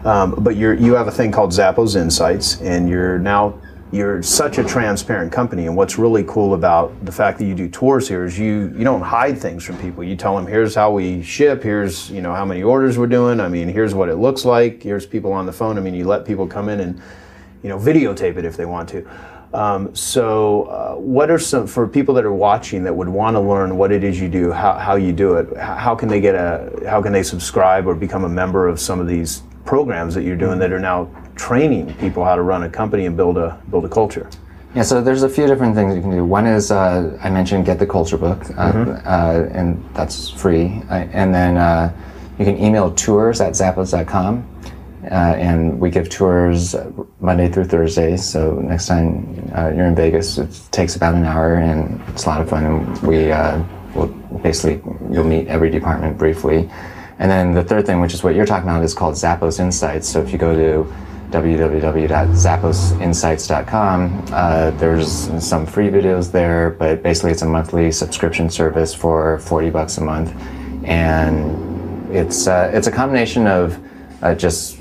Um, but you're you have a thing called Zappos Insights, and you're now. You're such a transparent company, and what's really cool about the fact that you do tours here is you you don't hide things from people. You tell them, here's how we ship, here's you know how many orders we're doing, I mean, here's what it looks like, here's people on the phone. I mean, you let people come in and you know videotape it if they want to. Um, so uh, what are some, for people that are watching that would want to learn what it is you do, how, how you do it, how can they get a, how can they subscribe or become a member of some of these programs that you're doing that are now training people how to run a company and build a build a culture? Yeah, so there's a few different things you can do. One is, uh, I mentioned get the culture book, uh, mm-hmm. uh, and that's free. I, and then uh, you can email tours at Zappos dot com, uh, and we give tours Monday through Thursday, so next time uh, you're in Vegas, it takes about an hour, and it's a lot of fun, and we uh, will basically, you'll meet every department briefly. And then the third thing, which is what you're talking about, is called Zappos Insights. So if you go to w w w dot zappos insights dot com. Uh, there's some free videos there, but basically it's a monthly subscription service for forty bucks a month, and it's uh, it's a combination of uh, just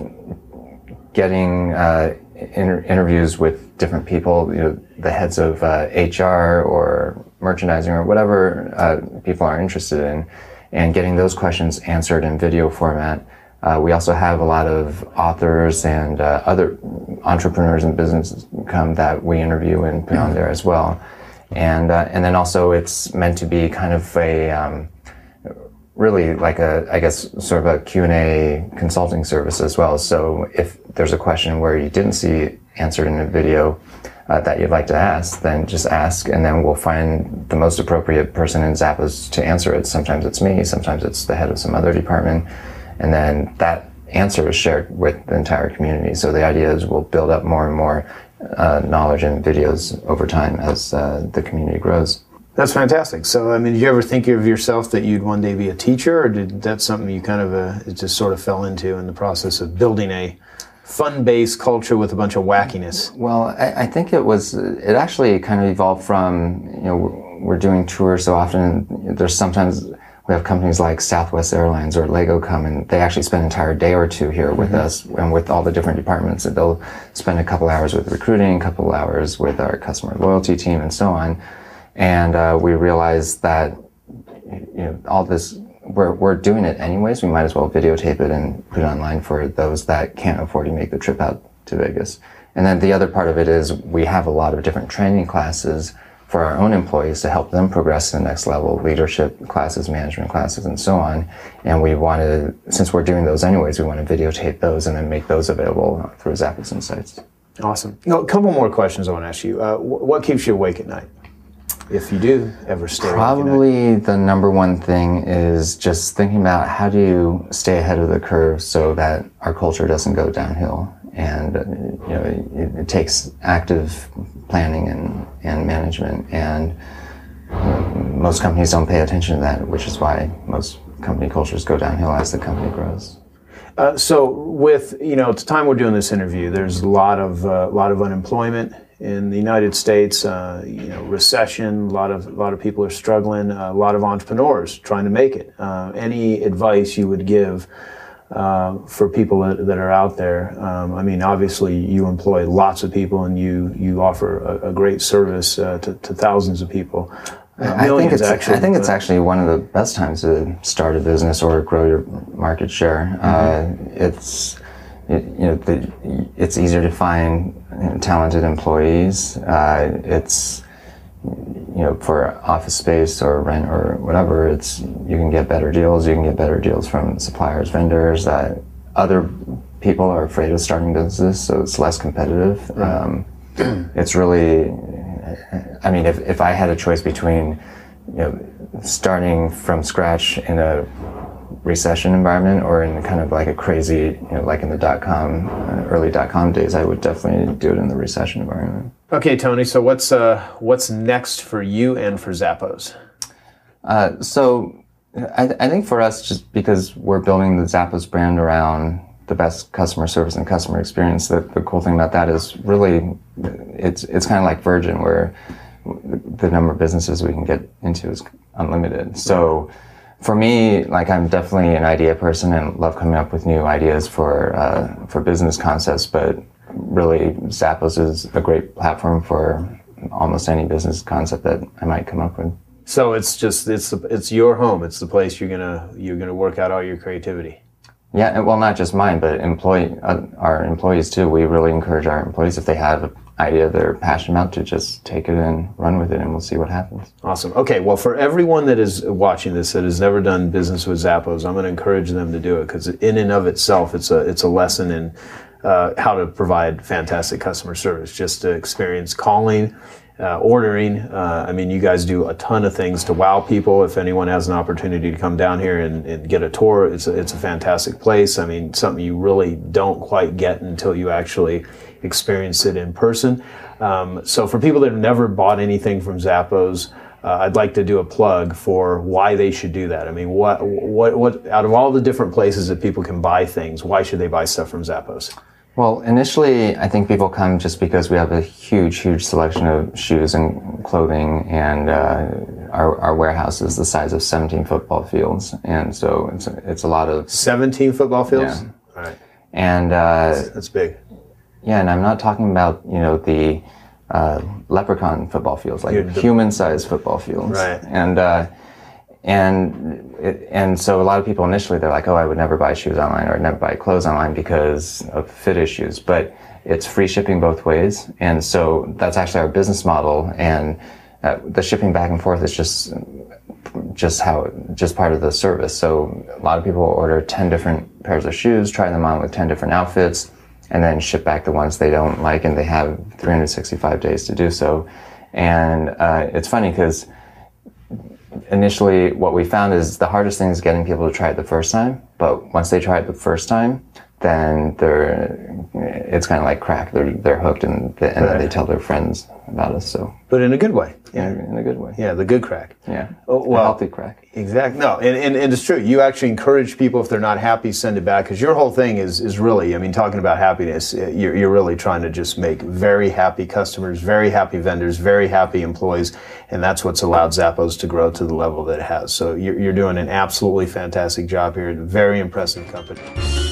getting uh, inter- interviews with different people, you know, the heads of uh, H R or merchandising or whatever uh, people are interested in, and getting those questions answered in video format. Uh, we also have a lot of authors and uh, other entrepreneurs and businesses come that we interview and put on there as well. And uh, and then also it's meant to be kind of a um, really like a, I guess, sort of a Q and A consulting service as well. So if there's a question where you didn't see answered in a video uh, that you'd like to ask, then just ask, and then we'll find the most appropriate person in Zappos to answer it. Sometimes it's me, sometimes it's the head of some other department. And then that answer is shared with the entire community. So the idea is we'll build up more and more uh, knowledge and videos over time as uh, the community grows. That's fantastic. So, I mean, did you ever think of yourself that you'd one day be a teacher, or did that's something you kind of uh, it just sort of fell into in the process of building a fun-based culture with a bunch of wackiness? Well, I, I think it was, it actually kind of evolved from, you know, we're doing tours so often, there's sometimes... We have companies like Southwest Airlines or Lego come, and they actually spend an entire day or two here with mm-hmm. us and with all the different departments. And they'll spend a couple hours with recruiting, a couple hours with our customer loyalty team, and so on. And uh, we realized that, you know, all this, we're, we're doing it anyways. We might as well videotape it and put it online for those that can't afford to make the trip out to Vegas. And then the other part of it is we have a lot of different training classes for our own employees to help them progress to the next level, leadership classes, management classes, and so on. And we want to, since we're doing those anyways, we want to videotape those and then make those available through Zappos Insights. Awesome. Now, a couple more questions I want to ask you. Uh, what keeps you awake at night? If you do ever stay awake at night? Probably the number one thing is just thinking about how do you stay ahead of the curve so that our culture doesn't go downhill. And, you know, it, it takes active planning and, and management, and um, most companies don't pay attention to that, which is why most company cultures go downhill as the company grows. Uh, so with, you know, at the time we're doing this interview, there's a lot of, uh, lot of unemployment in the United States, uh, you know, recession, a lot of, a lot of people are struggling, a lot of entrepreneurs trying to make it. Uh, any advice you would give Uh, for people that, that are out there? Um, I mean, obviously you employ lots of people and you, you offer a, a great service uh, to, to thousands of people. Uh, I think it's actually, I think it's actually one of the best times to start a business or grow your market share. Mm-hmm. Uh, it's, it, you know, the, it's easier to find talented employees. Uh, it's, you know, for office space or rent or whatever, it's, you can get better deals. You can get better deals from suppliers, vendors. Uh, other people are afraid of starting businesses, so it's less competitive. Um, it's really, I mean, if, if I had a choice between, you know, starting from scratch in a recession environment or in kind of like a crazy, you know, like in the dot-com, uh, early dot-com days, I would definitely do it in the recession environment. Okay, Tony, so what's uh, what's next for you and for Zappos? Uh, so I, th- I think for us, just because we're building the Zappos brand around the best customer service and customer experience, that the cool thing about that is really, it's it's kind of like Virgin, where the number of businesses we can get into is unlimited. So for me, like, I'm definitely an idea person and love coming up with new ideas for uh, for business concepts, but really Zappos is a great platform for almost any business concept that I might come up with. So it's just, it's it's your home. It's the place you're gonna you're gonna work out all your creativity. Yeah, well, not just mine, but employee uh, our employees too. We really encourage our employees, if they have an idea they're passionate about, to just take it and run with it, and we'll see what happens. Awesome. Okay, well, for everyone that is watching this that has never done business with Zappos, I'm going to encourage them to do it, because in and of itself, it's a it's a lesson in uh, how to provide fantastic customer service. Just to experience calling, Uh, ordering. Uh, I mean, you guys do a ton of things to wow people. If anyone has an opportunity to come down here and, and get a tour, it's a, it's a fantastic place. I mean, something you really don't quite get until you actually experience it in person. Um, so for people that have never bought anything from Zappos, Uh, I'd like to do a plug for why they should do that. I mean, what, what, what, out of all the different places that people can buy things, why should they buy stuff from Zappos? Well, initially, I think people come just because we have a huge, huge selection of shoes and clothing, and uh, our, our warehouse is the size of seventeen football fields, and so it's a, it's a lot of seventeen football fields. Yeah. All right, and uh, that's, that's big. Yeah, and I'm not talking about, you know, the uh, leprechaun football fields, like human-sized football fields. Right. And uh, and it, and so a lot of people initially, they're like, oh, I would never buy shoes online, or I'd never buy clothes online because of fit issues. But it's free shipping both ways. And so that's actually our business model. And uh, the shipping back and forth is just just how just part of the service. So a lot of people order ten different pairs of shoes, try them on with ten different outfits, and then ship back the ones they don't like, and they have three hundred sixty-five days to do so. And uh, it's funny because initially what we found is the hardest thing is getting people to try it the first time. But once they try it the first time, then they're, it's kind of like crack. They're they're hooked, and, the, and right. then they tell their friends about us. So, but in a good way. Yeah, in a good way. Yeah, the good crack. Yeah, oh, well, a healthy crack. Exactly. No, and, and, and it's true. You actually encourage people, if they're not happy, send it back. Because your whole thing is is really, I mean, talking about happiness, you're, you're really trying to just make very happy customers, very happy vendors, very happy employees. And that's what's allowed Zappos to grow to the level that it has. So you're, you're doing an absolutely fantastic job here. Very impressive company.